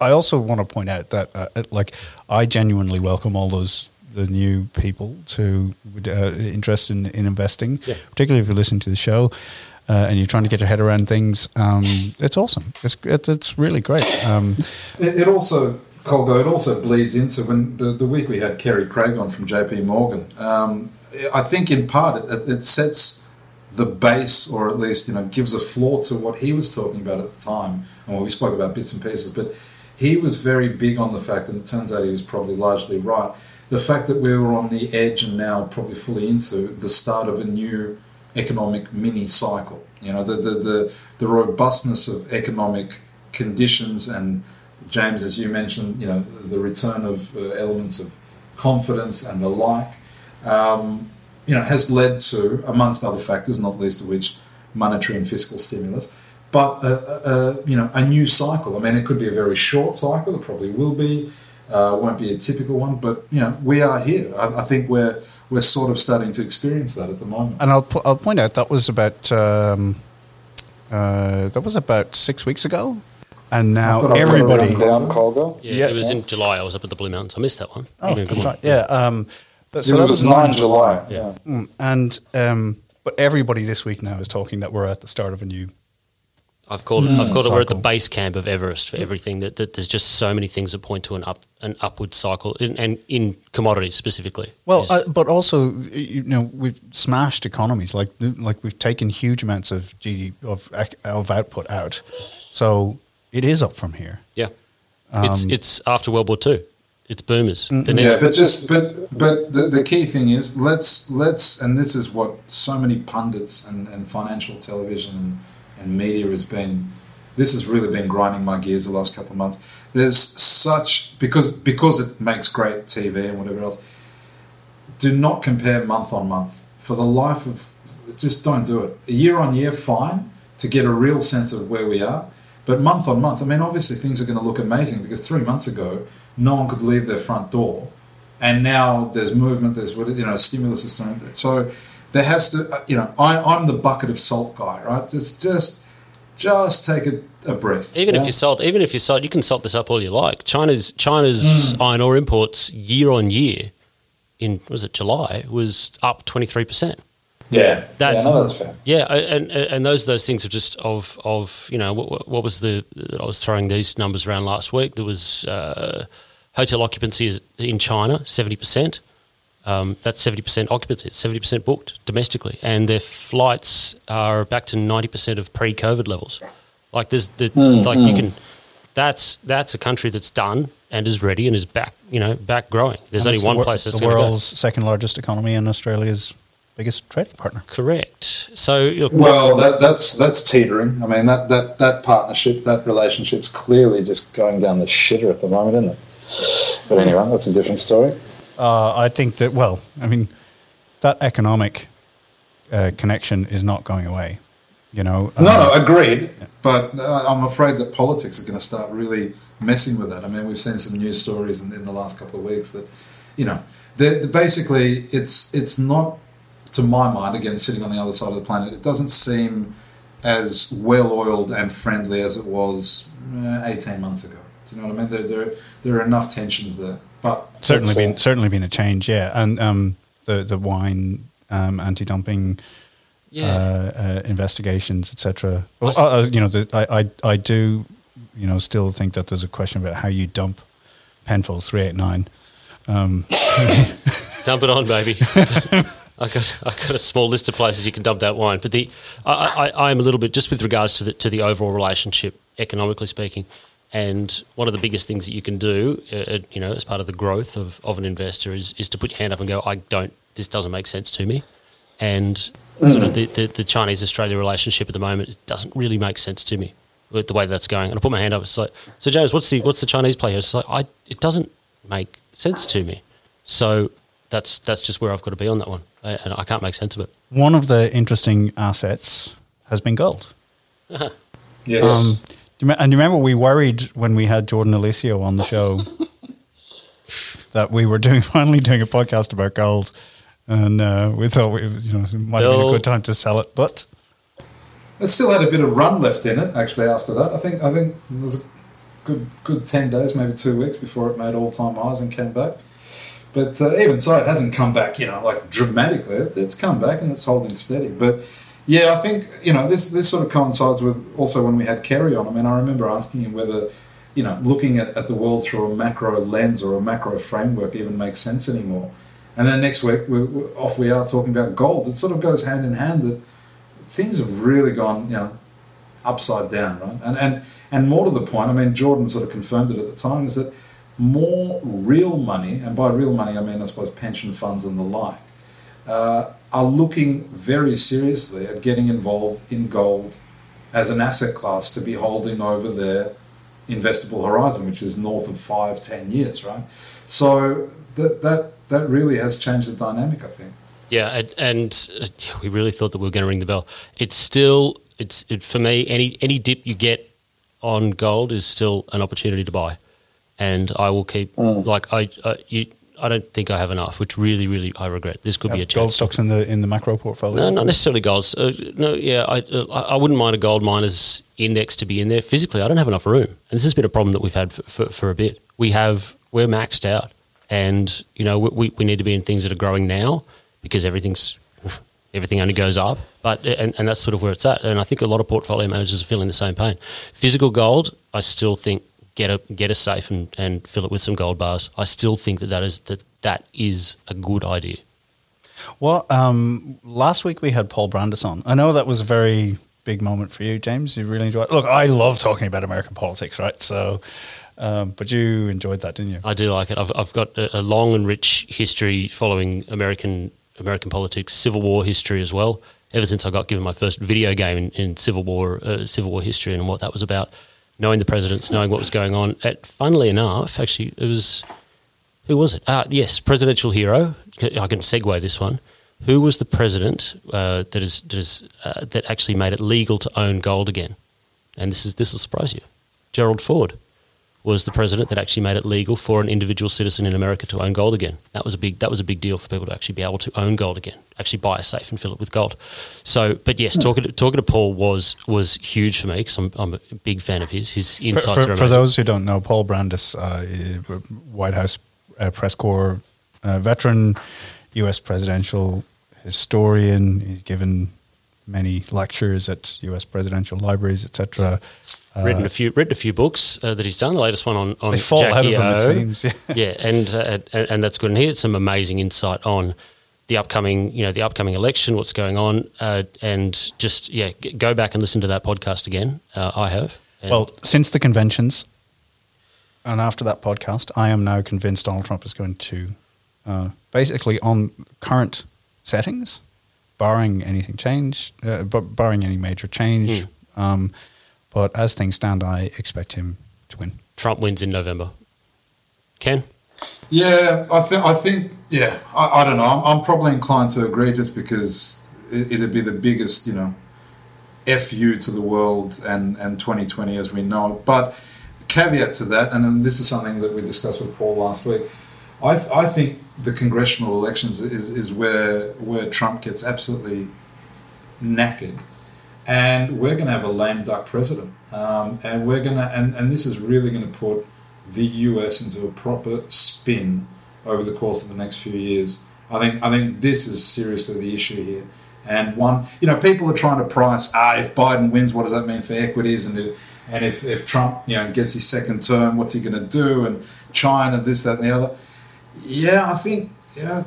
I also want to point out that I genuinely welcome all those the new people to interest in investing, particularly if you listen to the show. And you're trying to get your head around things, it's awesome. It's really great. It also, Colgo, it also bleeds into when the week we had Kerry Craig on from JP Morgan. I think in part it sets the base, or at least, you know, gives a floor to what he was talking about at the time. And we spoke about bits and pieces, but he was very big on the fact, and it turns out he was probably largely right, the fact that we were on the edge and now probably fully into the start of a new economic mini cycle. You know, the robustness of economic conditions, and James, as you mentioned, you know, the return of elements of confidence and the like, you know, has led to, amongst other factors, not least of which monetary and fiscal stimulus, but you know, a new cycle. I mean, it could be a very short cycle. It probably will be. Won't be a typical one, but you know, we are here. I think we're sort of starting to experience that at the moment. And I'll point out that was about 6 weeks ago, and now everybody. It was in July. I was up at the Blue Mountains. I missed that one. Oh, that's right. Yeah. So that was 9 July. Yeah. And but everybody this week now is talking that we're at the start of a new. I've called it. We're at the base camp of Everest for everything. That there's just so many things that point to an upward cycle, and in commodities specifically. Well, but also, you know, we've smashed economies. Like we've taken huge amounts of GDP of output out, so it is up from here. Yeah, it's after World War II. It's boomers. But the key thing is let's, and this is what so many pundits and financial television and media has been, this has really been grinding my gears the last couple of months. There's such, because it makes great TV and whatever else, do not compare month on month. For the life of, just don't do it. Year on year, fine, to get a real sense of where we are. But month on month, I mean, obviously things are going to look amazing because 3 months ago, no one could leave their front door. And now there's movement, there's, you know, stimulus is thrown through. So, there has to, you know, I'm the bucket of salt guy, right? Just take a breath. Even if you salt, you can salt this up all you like. China's iron ore imports year on year in, was it July, was up 23%. Yeah, that's fair. Yeah, and those things are just of you know, what was I was throwing these numbers around last week. There was hotel occupancy in China 70%. That's 70% occupancy, 70% booked domestically, and their flights are back to 90% of pre-COVID levels. Like you can, that's a country that's done and is ready and is back, you know, back growing. There's only one place that's the world's second largest economy and Australia's biggest trading partner. Correct. So, well, that's teetering. I mean, that partnership, that relationship's clearly just going down the shitter at the moment, isn't it? But anyway, that's a different story. I think that, well, I mean, that economic connection is not going away, you know. No, agreed, yeah. But I'm afraid that politics are going to start really messing with that. I mean, we've seen some news stories in the last couple of weeks that, you know, basically it's not, to my mind, again, sitting on the other side of the planet, it doesn't seem as well-oiled and friendly as it was 18 months ago. Do you know what I mean? There are enough tensions there. But certainly been a change, yeah. And the wine anti-dumping investigations, etc. Well, you know, I do, you know, still think that there's a question about how you dump Penfolds 389. Dump it on, baby. I got a small list of places you can dump that wine, but I am a little bit just with regards to the overall relationship, economically speaking. And one of the biggest things that you can do, you know, as part of the growth of an investor is to put your hand up and go, this doesn't make sense to me. And sort of the Chinese-Australia relationship at the moment, it doesn't really make sense to me. with the way that's going. And I put my hand up. It's like, so James, what's the Chinese play here? It's like, it doesn't make sense to me. So that's just where I've got to be on that one. And I can't make sense of it. One of the interesting assets has been gold. Yes. And you remember we worried when we had Jordan Alessio on the show that we were finally doing a podcast about gold, and we thought it might have been a good time to sell it, but it still had a bit of run left in it. Actually, after that, I think it was a good 10 days, maybe 2 weeks before it made all-time highs and came back. But even so, it hasn't come back, dramatically. It's come back and it's holding steady, but. Yeah, I think, this sort of coincides with also when we had Kerry on. I mean, I remember asking him whether, looking at the world through a macro lens or a macro framework even makes sense anymore. And then next week, we are talking about gold. It sort of goes hand in hand that things have really gone, upside down, right? And more to the point, I mean, Jordan sort of confirmed it at the time, is that more real money, and by real money I mean, I suppose, pension funds and the like, are looking very seriously at getting involved in gold as an asset class to be holding over their investable horizon, which is north of 5-10 years, right? So that really has changed the dynamic, I think. Yeah, and we really thought that we were going to ring the bell. It's for me, any dip you get on gold is still an opportunity to buy, and I will keep I don't think I have enough, which really, really I regret. This could be a chance. Gold stocks in the macro portfolio? No, not necessarily golds. I wouldn't mind a gold miners index to be in there. Physically, I don't have enough room, and this has been a problem that we've had for a bit. We're maxed out, and we need to be in things that are growing now because everything only goes up. But and that's sort of where it's at. And I think a lot of portfolio managers are feeling the same pain. Physical gold, I still think. Get a safe and fill it with some gold bars. I still think that is a good idea. Well, last week we had Paul Brandus on. I know that was a very big moment for you, James. You really enjoyed it. Look, I love talking about American politics, right? So, but you enjoyed that, didn't you? I do like it. I've got a long and rich history following American politics, Civil War history as well. Ever since I got given my first video game in Civil War history and what that was about. Knowing the presidents, knowing what was going on. Funnily enough, actually, it was – who was it? Yes, presidential hero. I can segue this one. Who was the president that actually made it legal to own gold again? And this will surprise you. Gerald Ford was the president that actually made it legal for an individual citizen in America to own gold again. That was a big deal for people to actually be able to own gold again, actually buy a safe and fill it with gold. So, but yes, talking to Paul was huge for me because I'm a big fan of his. His insights are amazing. For those who don't know, Paul Brandus, White House press corps veteran, U.S. presidential historian. He's given many lectures at U.S. presidential libraries, etc. Written a few books that he's done. The latest one on they fall Jackie out of them, it seems. Yeah, and that's good. And he had some amazing insight on the upcoming election, what's going on, and just go back and listen to that podcast again. I have. Well, since the conventions and after that podcast, I am now convinced Donald Trump is going to basically on current settings, barring any major change. But as things stand, I expect him to win. Trump wins in November. Ken? Yeah, I think, I don't know. I'm probably inclined to agree just because it'd be the biggest, FU to the world and 2020 as we know it. But caveat to that, and this is something that we discussed with Paul last week, I think the congressional elections is where Trump gets absolutely knackered. And we're going to have a lame duck president, and we're going to, and this is really going to put the US into a proper spin over the course of the next few years. I think this is seriously the issue here. And one, people are trying to price if Biden wins, what does that mean for equities, and if Trump gets his second term, what's he going to do? And China, this, that, and the other. Yeah, I think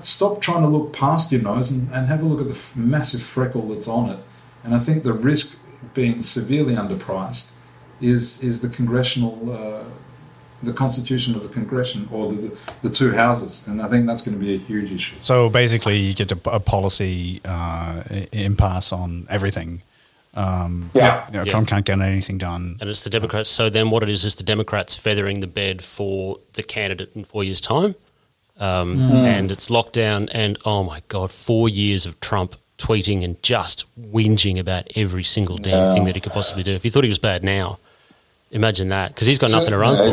stop trying to look past your nose and have a look at the massive freckle that's on it. And I think the risk being severely underpriced is the congressional, the constitution of the Congression or the two houses. And I think that's going to be a huge issue. So basically you get a policy impasse on everything Trump can't get anything done. And it's the Democrats. So then what it is the Democrats feathering the bed for the candidate in 4 years' time. And it's lockdown and, oh, my God, 4 years of Trump tweeting and just whinging about every single damn thing that he could possibly do. If he thought he was bad now, imagine that, because he's got nothing to run for.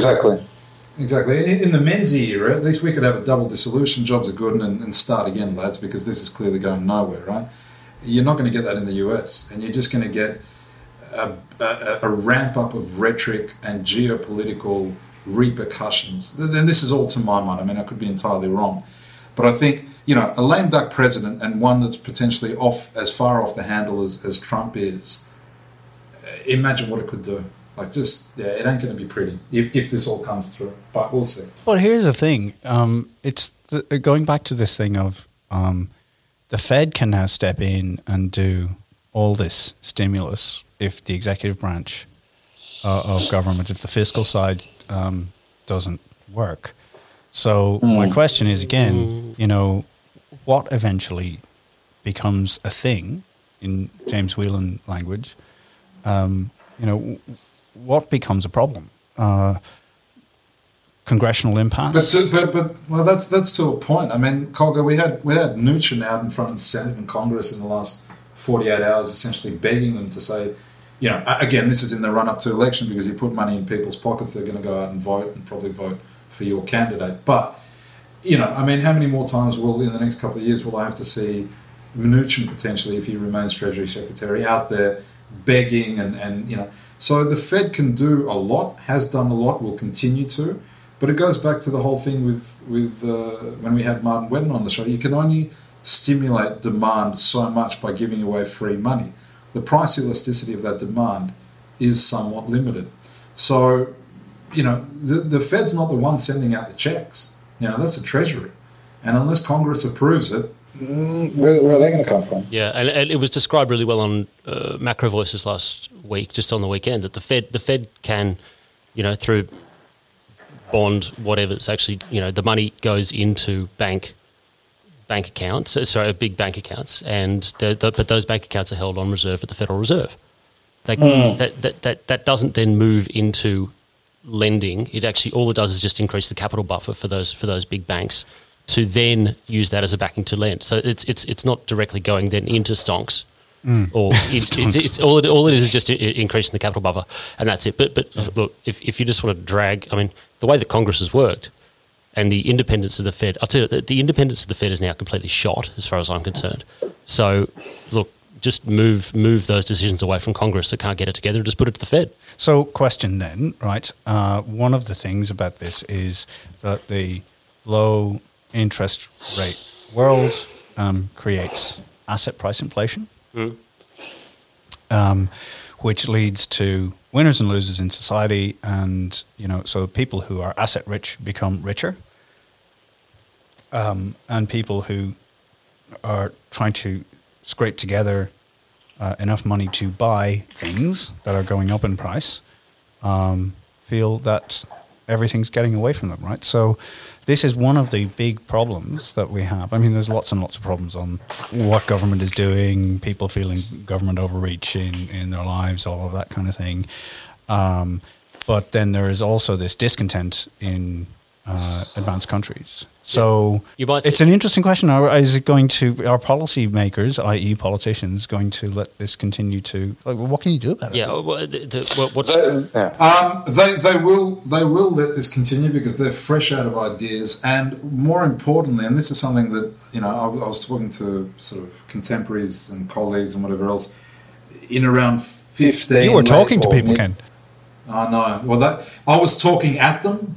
Exactly. In the Menzies era, at least we could have a double dissolution, jobs are good, and start again, lads, because this is clearly going nowhere, right? You're not going to get that in the US, and you're just going to get a ramp-up of rhetoric and geopolitical repercussions. Then this is all to my mind. I mean, I could be entirely wrong. But I think, you know, a lame duck president and one that's potentially off as far off the handle as Trump is, imagine what it could do. Like, just, yeah, it ain't going to be pretty if this all comes through, but we'll see. Well, here's the thing. It's going back to this thing of the Fed can now step in and do all this stimulus if the executive branch of government, if the fiscal side doesn't work. So my question is, again, you know, what eventually becomes a thing, in James Whelan language, you know, what becomes a problem? Congressional impasse. But that's to a point. I mean, Colga, we had Nuchin out in front of the Senate and Congress in the last 48 hours, essentially begging them to say, you know, again, this is in the run-up to election because you put money in people's pockets, they're going to go out and vote and probably vote for your candidate. But, you know, I mean, how many more times will, in the next couple of years, will I have to see Mnuchin potentially, if he remains Treasury Secretary, out there begging and you know. So the Fed can do a lot, has done a lot, will continue to. But it goes back to the whole thing with when we had Martin Whetton on the show. You can only stimulate demand so much by giving away free money. The price elasticity of that demand is somewhat limited. So, you know, the Fed's not the one sending out the checks. You know, that's the Treasury. And unless Congress approves it, where are they going to come from? Yeah, and it was described really well on Macro Voices last week, just on the weekend, that the Fed can, you know, through bond, whatever, it's actually, you know, the money goes into bank accounts, sorry, big bank accounts, and but those bank accounts are held on reserve at the Federal Reserve. That doesn't then move into lending. It actually, all it does is just increase the capital buffer for those big banks to then use that as a backing to lend. So it's not directly going then into stonks. Or it's all it is just increasing the capital buffer, and that's it. But look, if you just want to drag, I mean, the way that Congress has worked and the independence of the Fed, I'll tell you, the independence of the Fed is now completely shot as far as I'm concerned. So look, just move those decisions away from Congress that can't get it together and just put it to the Fed. So question then, right, one of the things about this is that the low interest rate world creates asset price inflation, which leads to winners and losers in society, and, you know, so people who are asset rich become richer, and people who are trying to scrape together enough money to buy things that are going up in price feel that everything's getting away from them, right? So this is one of the big problems that we have. I mean, there's lots and lots of problems on what government is doing, people feeling government overreach in their lives, all of that kind of thing. But then there is also this discontent in advanced countries. So it's an interesting question. Are policy makers, i.e. politicians, going to let this continue to? Like, what can you do about it? Yeah, They will let this continue because they're fresh out of ideas, and more importantly, and this is something that, you know, I was talking to sort of contemporaries and colleagues and whatever else in around 15. You were talking to people, Ken. I know. Well, I was talking at them,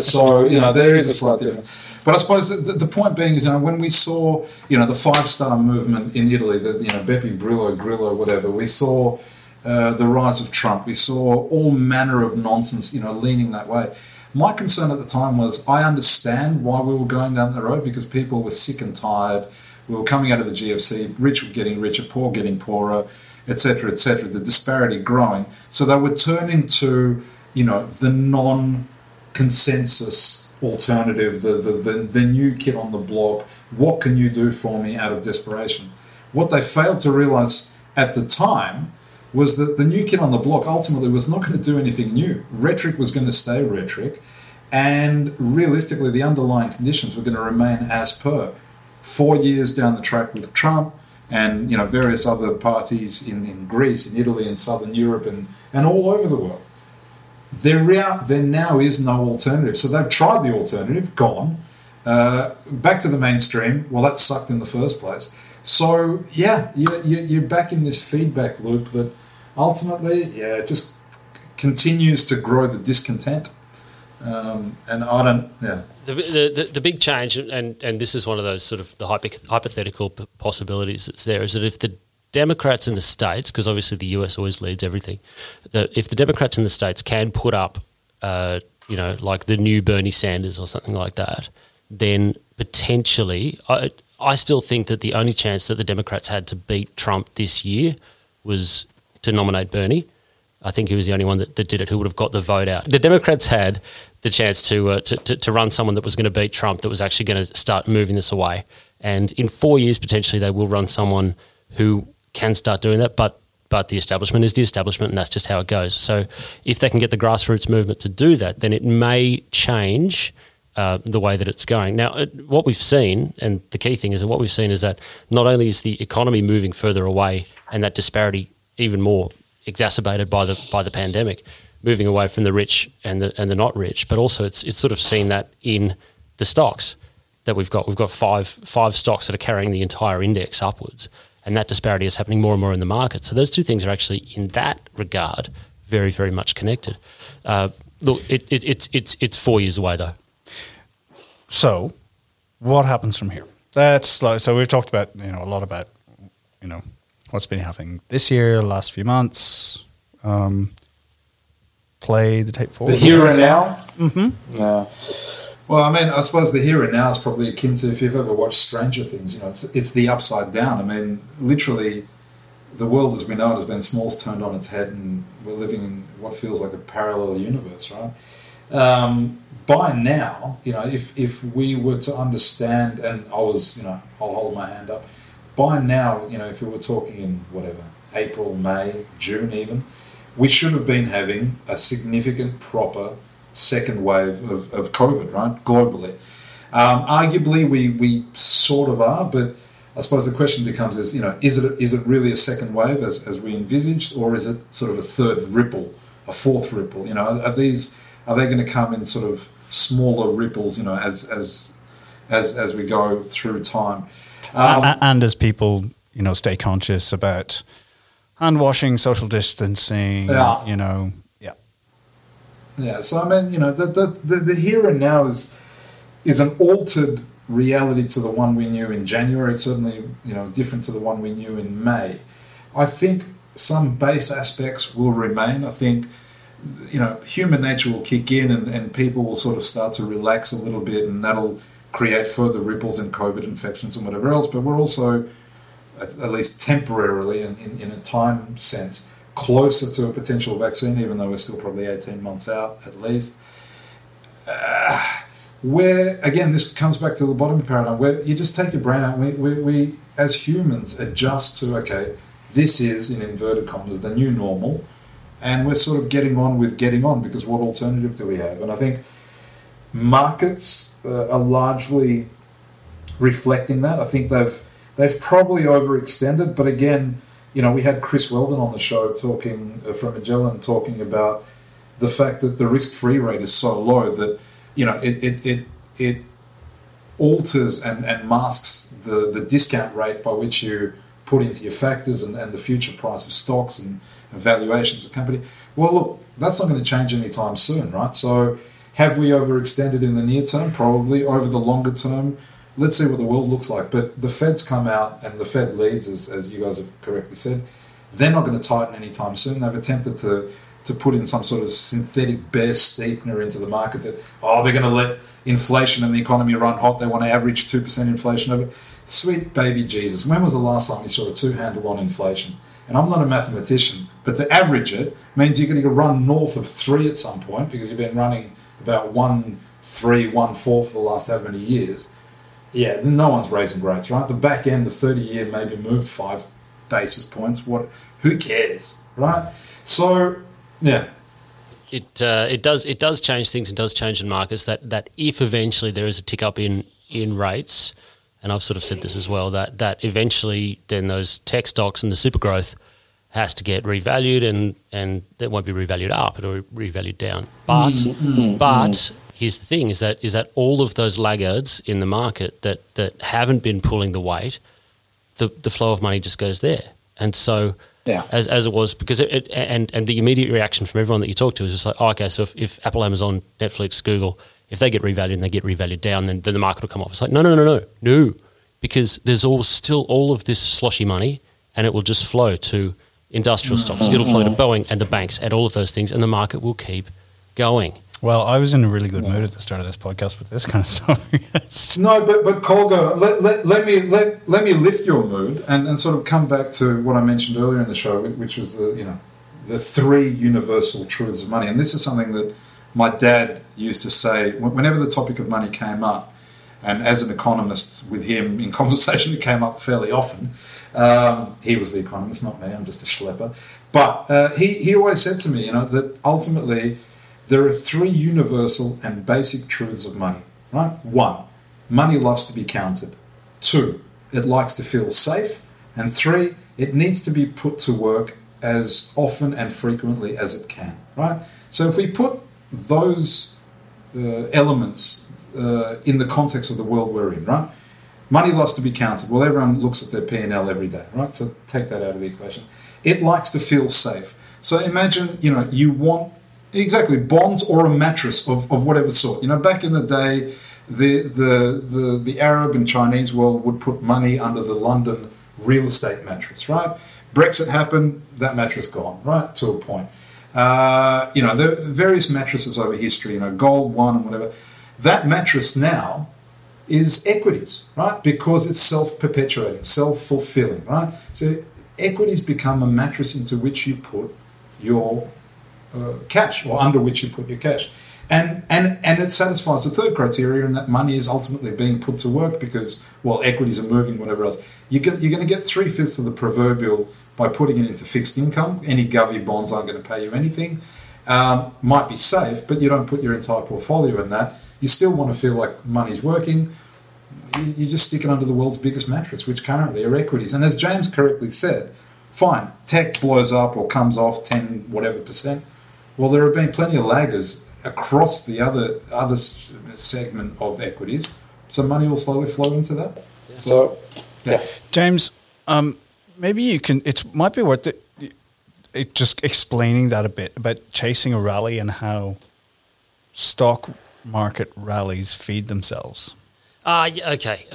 so, you know, there is a slight difference. But I suppose the point being is, you know, when we saw, you know, the five-star movement in Italy, the, you know, Beppe Grillo, whatever, we saw the rise of Trump, we saw all manner of nonsense, you know, leaning that way. My concern at the time was, I understand why we were going down the road, because people were sick and tired. We were coming out of the GFC, rich were getting richer, poor getting poorer, et cetera, the disparity growing. So they were turning to, you know, the non-consensus alternative, the new kid on the block. What can you do for me out of desperation? What they failed to realise at the time was that the new kid on the block ultimately was not going to do anything new. Rhetoric was going to stay rhetoric, and realistically the underlying conditions were going to remain as per. 4 years down the track with Trump and, you know, various other parties in Greece, in Italy, in Southern Europe, and all over the world. There now is no alternative. So they've tried the alternative, gone, back to the mainstream. Well, that sucked in the first place. So, yeah, you're back in this feedback loop that ultimately, yeah, it just continues to grow the discontent. And I don't, yeah. The big change, and this is one of those sort of the hypothetical possibilities that's there, is that if the Democrats in the States, because obviously the US always leads everything, that if the Democrats in the States can put up, you know, like the new Bernie Sanders or something like that, then potentially I still think that the only chance that the Democrats had to beat Trump this year was to nominate Bernie. I think he was the only one that did it who would have got the vote out. The Democrats had the chance to run someone that was going to beat Trump, that was actually going to start moving this away. And in 4 years, potentially, they will run someone who can start doing that, but the establishment is the establishment, and that's just how it goes. So if they can get the grassroots movement to do that, then it may change the way that it's going. Now, what we've seen, and the key thing is that what we've seen is that not only is the economy moving further away and that disparity even more exacerbated by the pandemic, moving away from the rich and the not rich, but also it's sort of seen that in the stocks that we've got. We've got five stocks that are carrying the entire index upwards, and that disparity is happening more and more in the market. So those two things are actually, in that regard, very, very much connected. Look, it's 4 years away though. So what happens from here? That's like, so we've talked about, you know, a lot about, you know, what's been happening this year, last few months. Play the tape forward. The here and now? Mm-hmm. Yeah. Well, I mean, I suppose the here and now is probably akin to, if you've ever watched Stranger Things, you know, it's the upside down. I mean, literally, the world as we know it has been smalls turned on its head, and we're living in what feels like a parallel universe, right? By now, you know, if we were to understand, and I was, you know, I'll hold my hand up, by now, you know, if we were talking in whatever, April, May, June even, we should have been having a significant proper second wave of COVID, right, globally. Arguably, we sort of are, but I suppose the question becomes is, you know, is it really a second wave as we envisaged, or is it sort of a third ripple, a fourth ripple? You know, are they going to come in sort of smaller ripples, you know, as we go through time? And as people, you know, stay conscious about hand washing, social distancing, yeah. You know, yeah. Yeah, so I mean, you know, the here and now is an altered reality to the one we knew in January. It's certainly, you know, different to the one we knew in May. I think some base aspects will remain. I think, you know, human nature will kick in and people will sort of start to relax a little bit, and that'll create further ripples in COVID infections and whatever else, but we're also, at least temporarily and in a time sense, closer to a potential vaccine, even though we're still probably 18 months out at least. Where, again, this comes back to the bottom paradigm, where you just take your brain out, and we as humans adjust to, okay, this is, in inverted commas, the new normal, and we're sort of getting on, because what alternative do we have? And I think markets are largely reflecting that. I think they've probably overextended, but again, you know, we had Chris Weston on the show talking from Magellan, talking about the fact that the risk-free rate is so low that, you know, it alters and masks the discount rate by which you put into your factors and the future price of stocks and valuations of company. Well, look, that's not going to change anytime soon, right? So have we overextended in the near term? Probably. Over the longer term, let's see what the world looks like. But the Fed's come out, and the Fed leads, as you guys have correctly said. They're not going to tighten anytime soon. They've attempted to put in some sort of synthetic bear steepener into the market that, oh, they're going to let inflation and the economy run hot. They want to average 2% inflation over. Sweet baby Jesus. When was the last time you saw a two handle on inflation? And I'm not a mathematician, but to average it means you're going to run north of 3 at some point, because you've been running about 1.3, 1.4 for the last how many years. Yeah, no one's raising rates, right? The back end, the 30-year maybe moved 5 basis points. What? Who cares, right? So, yeah. It does change things and does change in markets that if eventually there is a tick up in rates, and I've sort of said this as well, that eventually then those tech stocks and the super growth has to get revalued and that won't be revalued up, it'll be revalued down. But here's the thing is that all of those laggards in the market that haven't been pulling the weight, the flow of money just goes there. And so yeah. As it was, because and the immediate reaction from everyone that you talk to is just like, oh, okay, so if Apple, Amazon, Netflix, Google, if they get revalued and they get revalued down, then the market will come off. It's like, no, because there's still all of this sloshy money and it will just flow to industrial stocks. It'll flow to Boeing and the banks and all of those things, and the market will keep going. Well, I was in a really good mood at the start of this podcast with this kind of stuff. No, but Colgan, let me lift your mood and sort of come back to what I mentioned earlier in the show, which was the three universal truths of money. And this is something that my dad used to say whenever the topic of money came up. And as an economist with him in conversation, it came up fairly often. He was the economist, not me. I'm just a schlepper. But he always said to me, that ultimately there are three universal and basic truths of money, right? 1, money loves to be counted. 2, it likes to feel safe. And 3, it needs to be put to work as often and frequently as it can, right? So if we put those elements in the context of the world we're in, right? Money loves to be counted. Well, everyone looks at their P&L every day, right? So take that out of the equation. It likes to feel safe. So imagine, you want exactly bonds or a mattress of whatever sort. Back in the day, the Arab and Chinese world would put money under the London real estate mattress, right? Brexit happened, that mattress gone, right? To a point. There are various mattresses over history, gold one and whatever. That mattress now is equities, right? Because it's self-perpetuating, self-fulfilling, right? So equities become a mattress into which you put your cash, or under which you put your cash. And it satisfies the third criteria, and that money is ultimately being put to work because, well, equities are moving, whatever else. You're going to get 3/5 of the proverbial by putting it into fixed income. Any govy bonds aren't going to pay you anything. Might be safe, but you don't put your entire portfolio in that. You still want to feel like money's working. You just stick it under the world's biggest mattress, which currently are equities. And as James correctly said, fine, tech blows up or comes off 10 whatever percent. Well, there have been plenty of laggers across the other segment of equities, so money will slowly flow into that. Yeah. So, yeah. James, maybe you can. It might be worth it just explaining that a bit about chasing a rally and how stock market rallies feed themselves. Okay.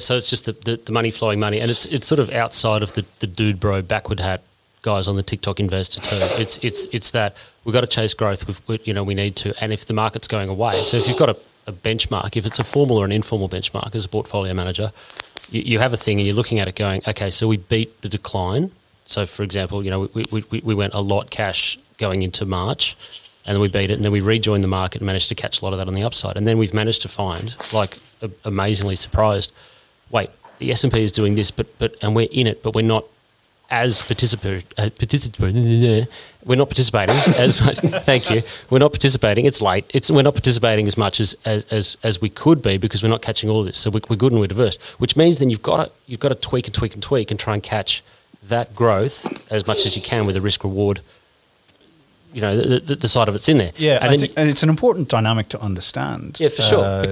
So it's just the money flowing money, and it's sort of outside of the dude bro backward hat guys on the TikTok Investor too. It's that we've got to chase growth. We need to, and if the market's going away, so if you've got a benchmark, if it's a formal or an informal benchmark as a portfolio manager, you have a thing and you're looking at it going, okay, so we beat the decline. So for example, we went a lot cash going into March, and then we beat it, and then we rejoined the market and managed to catch a lot of that on the upside, and then we've managed to find, like, amazingly surprised, wait, the S&P is doing this, but we're in it, but we're not. As we're not participating as much. Thank you. We're not participating. It's late. We're not participating as much as we could be because we're not catching all of this. So we're good and we're diverse, which means then you've got to tweak and try and catch that growth as much as you can with a risk reward. The side of it's in there. Yeah, and it's an important dynamic to understand. Yeah, for sure,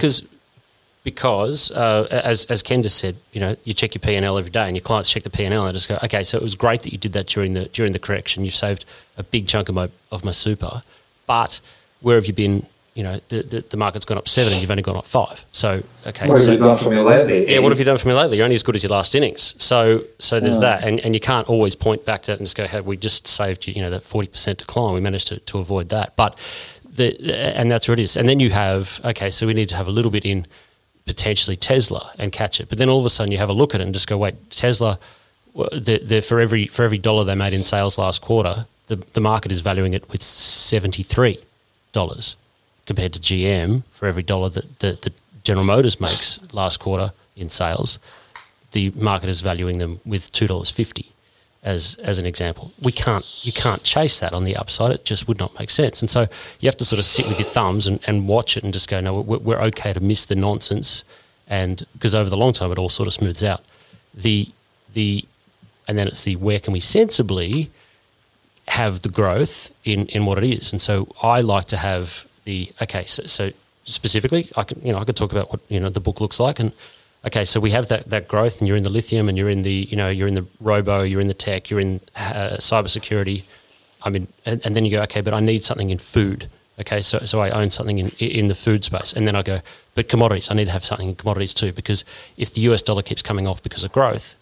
because as Ken just said, you check your P&L every day, and your clients check the P&L and just go, okay, so it was great that you did that during the correction. You've saved a big chunk of my super, but where have you been? The market's gone up 7, and you've only gone up 5. So okay, what have you done for me lately? Yeah, what have you done for me lately? You're only as good as your last innings. So there's that, and you can't always point back to it and just go, hey, we just saved that 40% decline. We managed to avoid that, and that's what it is. And then you have so we need to have a little bit in. Potentially Tesla and catch it, but then all of a sudden you have a look at it and just go, wait, Tesla. For every dollar they made in sales last quarter, the market is valuing it with $73 compared to GM for every dollar that General Motors makes last quarter in sales. The market is valuing them with $2.50. as an example. You can't chase that on the upside. It just would not make sense. And so you have to sort of sit with your thumbs and watch it and just go, no, we're okay to miss the nonsense, and because over the long term it all sort of smooths out. And then it's the where can we sensibly have the growth in what it is. And so I like to have the so specifically I could talk about what the book looks like, and so we have that growth, and you're in the lithium, and you're in the you're in the robo, you're in the tech, you're in cybersecurity. I mean, and then you go, but I need something in food. So I own something in the food space, and then I go, but commodities, I need to have something in commodities too, because if the US dollar keeps coming off because of growth,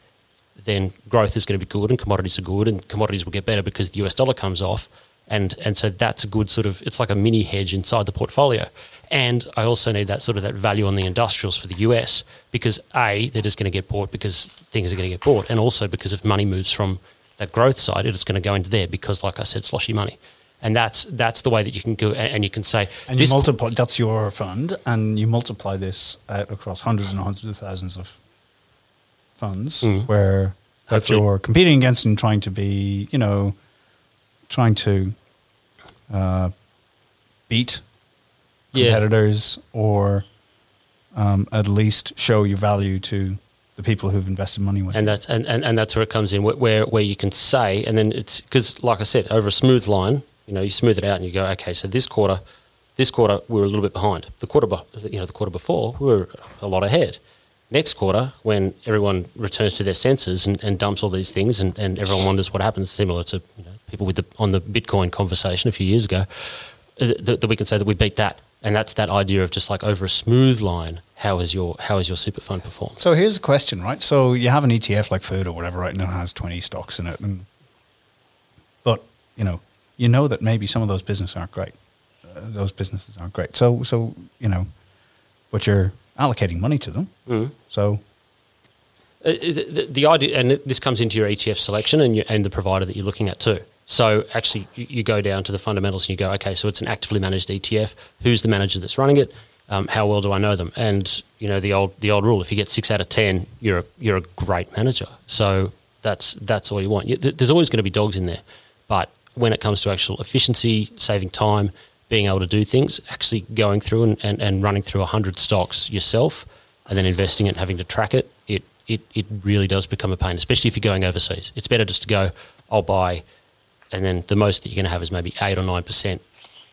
then growth is going to be good, and commodities are good, and commodities will get better because the US dollar comes off, and so that's a good sort of, it's like a mini hedge inside the portfolio. And I also need that sort of that value on the industrials for the US, because A, they're just going to get bought because things are going to get bought, and also because if money moves from that growth side, it's going to go into there because, like I said, sloshy money. And that's the way that you can go, and you can say, and you multiply. That's your fund, and you multiply this across hundreds and hundreds of thousands of funds where that you're competing against and trying to be, beat competitors, or at least show your value to the people who've invested money with. And that's and that's where it comes in, where you can say, and then it's because, like I said, over a smooth line. You smooth it out and you go, so this quarter we were a little bit behind. The quarter before we were a lot ahead. Next quarter, when everyone returns to their senses and dumps all these things and everyone wonders what happens, similar to people with on the Bitcoin conversation a few years ago, that we can say that we beat that. And that's that idea of just like over a smooth line, how is your super fund performed? So here's a question, right? So you have an ETF like food or whatever, right, and it has 20 stocks in it, but that maybe some of those businesses aren't great. But you're allocating money to them. Mm. So the idea, and this comes into your ETF selection and the provider that you're looking at too. So actually you go down to the fundamentals and you go, so it's an actively managed ETF. Who's the manager that's running it? How well do I know them? And the old rule: if you get 6 out of 10, you're a great manager. So that's all you want. There's always going to be dogs in there, but when it comes to actual efficiency, saving time, being able to do things, actually going through and running through 100 stocks yourself and then investing it and having to track it, it really does become a pain, especially if you're going overseas. It's better just to go, I'll buy, and then the most that you're going to have is maybe 8 or 9%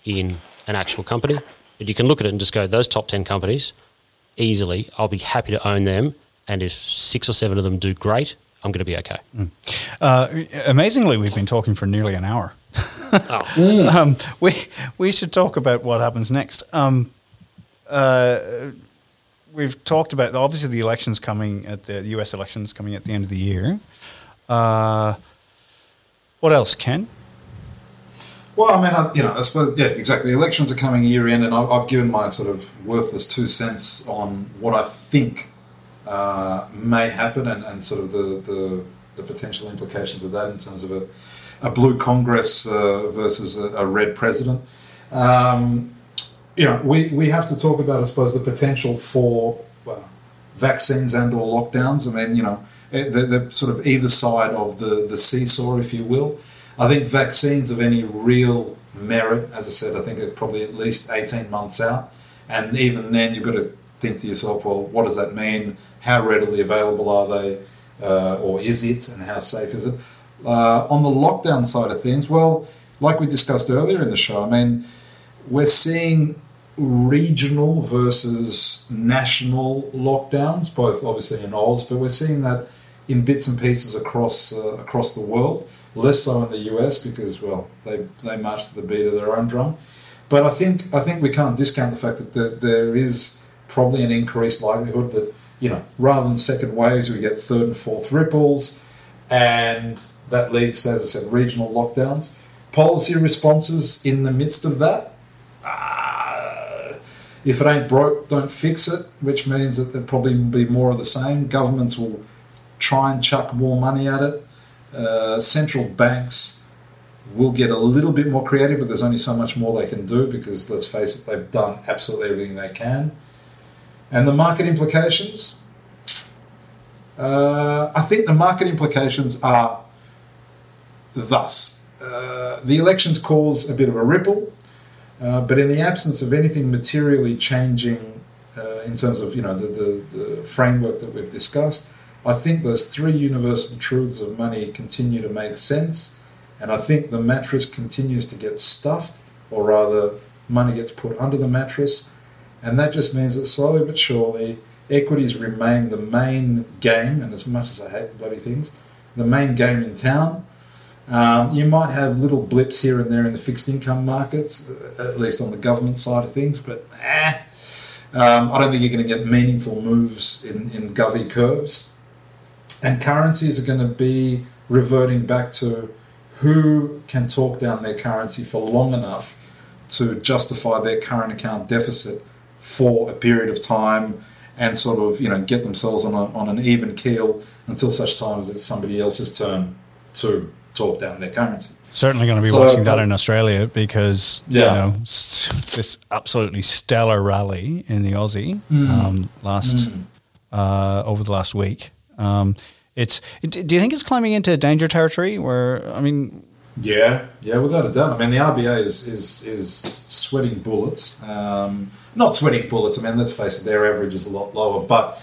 in an actual company. But you can look at it and just go, those top 10 companies, easily, I'll be happy to own them, and if 6 or 7 of them do great, I'm going to be okay. Mm. Amazingly, we've been talking for nearly an hour. We should talk about what happens next. We've talked about, obviously, the elections coming at the US elections coming at the end of the year. What else, Ken? Well, I suppose, yeah, exactly. The elections are coming year in, and I've given my sort of worthless 2 cents on what I think may happen and sort of the potential implications of that in terms of a blue Congress versus a red president. We have to talk about, I suppose, the potential for vaccines and or lockdowns. They're sort of either side of the seesaw, if you will. I think vaccines of any real merit, as I said, I think are probably at least 18 months out. And even then you've got to think to yourself, well, what does that mean? How readily available are they, or is it, and how safe is it? On the lockdown side of things, well, like we discussed earlier in the show, we're seeing regional versus national lockdowns, both obviously in Oz, but we're seeing that in bits and pieces across the world, less so in the US because, well, they march to the beat of their own drum. But I think we can't discount the fact that there is probably an increased likelihood that, rather than second waves, we get third and fourth ripples, and that leads to, as I said, regional lockdowns. Policy responses in the midst of that, if it ain't broke, don't fix it, which means that there'll probably be more of the same. Governments will try and chuck more money at it. Central banks will get a little bit more creative, but there's only so much more they can do because, let's face it, they've done absolutely everything they can. And the market implications? I think the market implications are Thus, the elections cause a bit of a ripple, but in the absence of anything materially changing in terms of, you know, the framework that we've discussed, I think those three universal truths of money continue to make sense, and I think the mattress continues to get stuffed, or rather, money gets put under the mattress, and that just means that slowly but surely, equities remain the main game, and as much as I hate the bloody things, the main game in town. You might have little blips here and there in the fixed income markets, at least on the government side of things, but I don't think you're going to get meaningful moves in govy curves. And currencies are going to be reverting back to who can talk down their currency for long enough to justify their current account deficit for a period of time and sort of, you know, get themselves on an even keel until such time as it's somebody else's turn to talk down their currency. Certainly going to be watching that in Australia because, you know, this absolutely stellar rally in the Aussie over the last week. Do you think it's climbing into danger territory? Without a doubt. I mean, the RBA is sweating bullets. Not sweating bullets. I mean, let's face it, their average is a lot lower, but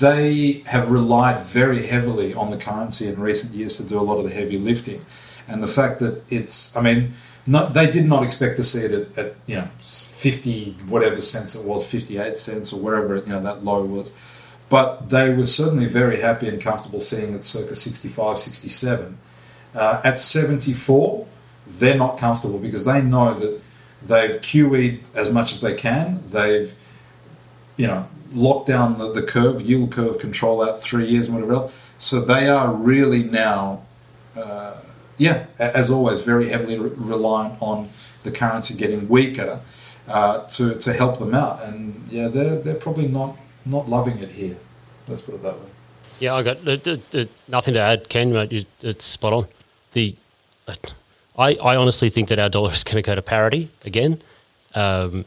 they have relied very heavily on the currency in recent years to do a lot of the heavy lifting. And the fact that they did not expect to see it at 50 whatever cents it was, 58 cents or wherever that low was. But they were certainly very happy and comfortable seeing it circa 65, 67. At 74, they're not comfortable because they know that they've QE'd as much as they can. They've, locked down the curve, yield curve control out 3 years and whatever else. So they are really now, as always, very heavily reliant on the currency getting weaker to help them out. And, they're probably not loving it here. Let's put it that way. Yeah, I got nothing to add, Ken, but it's spot on. I honestly think that our dollar is going to go to parity again. I've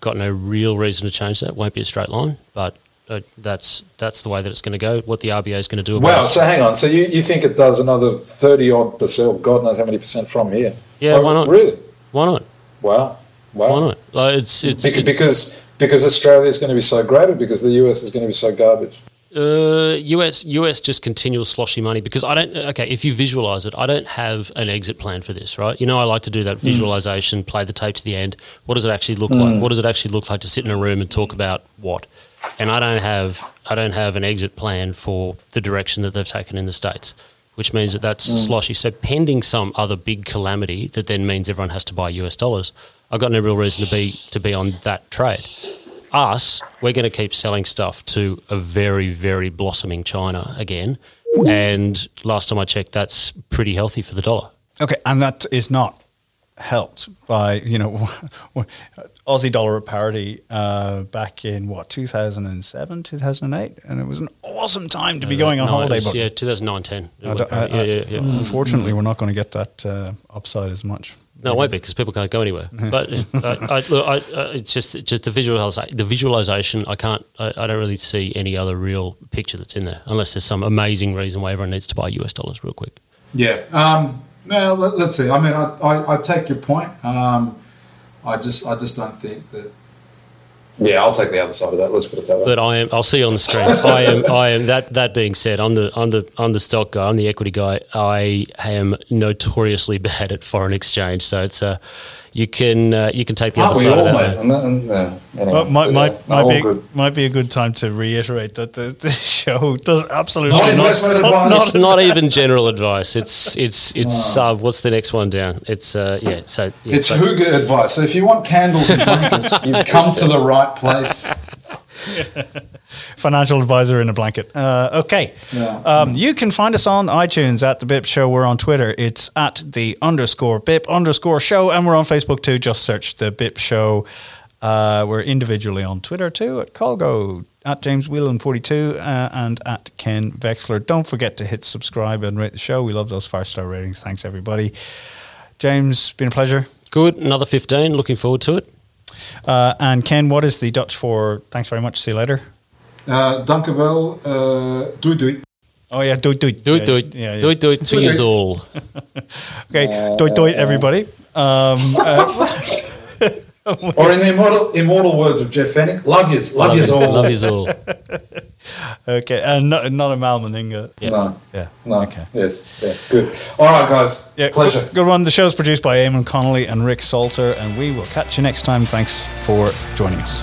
got no real reason to change that. It won't be a straight line, but that's the way that it's going to go, what the RBA is going to do about it. Wow, so hang on. So you think it does another 30-odd percent, God knows how many percent from here. Yeah, why not? Really? Why not? Wow. Why not? Like, Because Australia is going to be so great, or because the US is going to be so garbage? US just continual sloshy money because if you visualise it, I don't have an exit plan for this, right? I like to do that visualisation, play the tape to the end. What does it actually look like? What does it actually look like to sit in a room and talk about what? And I don't have an exit plan for the direction that they've taken in the States, which means that's sloshy. So pending some other big calamity that then means everyone has to buy US dollars, I've got no real reason to be on that trade. Us, we're going to keep selling stuff to a very, very blossoming China again. And last time I checked, that's pretty healthy for the dollar. Okay, and that is not helped by, Aussie dollar at parity back in, 2007, 2008? And it was an awesome time to be going on holiday. It was, 2009, 10. Unfortunately, we're not going to get that upside as much. No, it won't be because people can't go anywhere. But it's just the visualization. I don't really see any other real picture that's in there unless there's some amazing reason why everyone needs to buy US dollars real quick. Yeah. Now let's see. I mean, I take your point. I just don't think that. Yeah, I'll take the other side of that. Let's put it that way. But I'll see you on the screens. I am. That being said, I'm the stock guy. I'm the equity guy. I am notoriously bad at foreign exchange. So it's you can take the other side of that. Might be a good time to reiterate that the show does absolutely not even general advice. It's what's the next one down? It's hygge advice. So if you want candles and blankets, you've come to the right place. Financial advisor in a blanket. Okay. Yeah. You can find us on iTunes at The Bip Show. We're on Twitter. It's at @the_Bip_show. And we're on Facebook too. Just search The Bip Show. We're individually on Twitter too at Colgo, at James Whelan 42 and at Ken Vexler. Don't forget to hit subscribe and rate the show. We love those 5-star ratings. Thanks, everybody. James, been a pleasure. Good. Another 15. Looking forward to it. And Ken, what is the Dutch for thanks very much, see you later? Dank u wel, doei doei. Oh, yeah, do it to you all. Okay, do it, everybody. Or in the immortal words of Jeff Fennick, love yous all. Love yous all. Okay, and not a Malmaninga. Yeah. No. Yeah. No. Okay. Yes. Yeah. Good. All right, guys. Yeah, pleasure. Good one. The show's produced by Eamon Connolly and Rick Salter, and we will catch you next time. Thanks for joining us.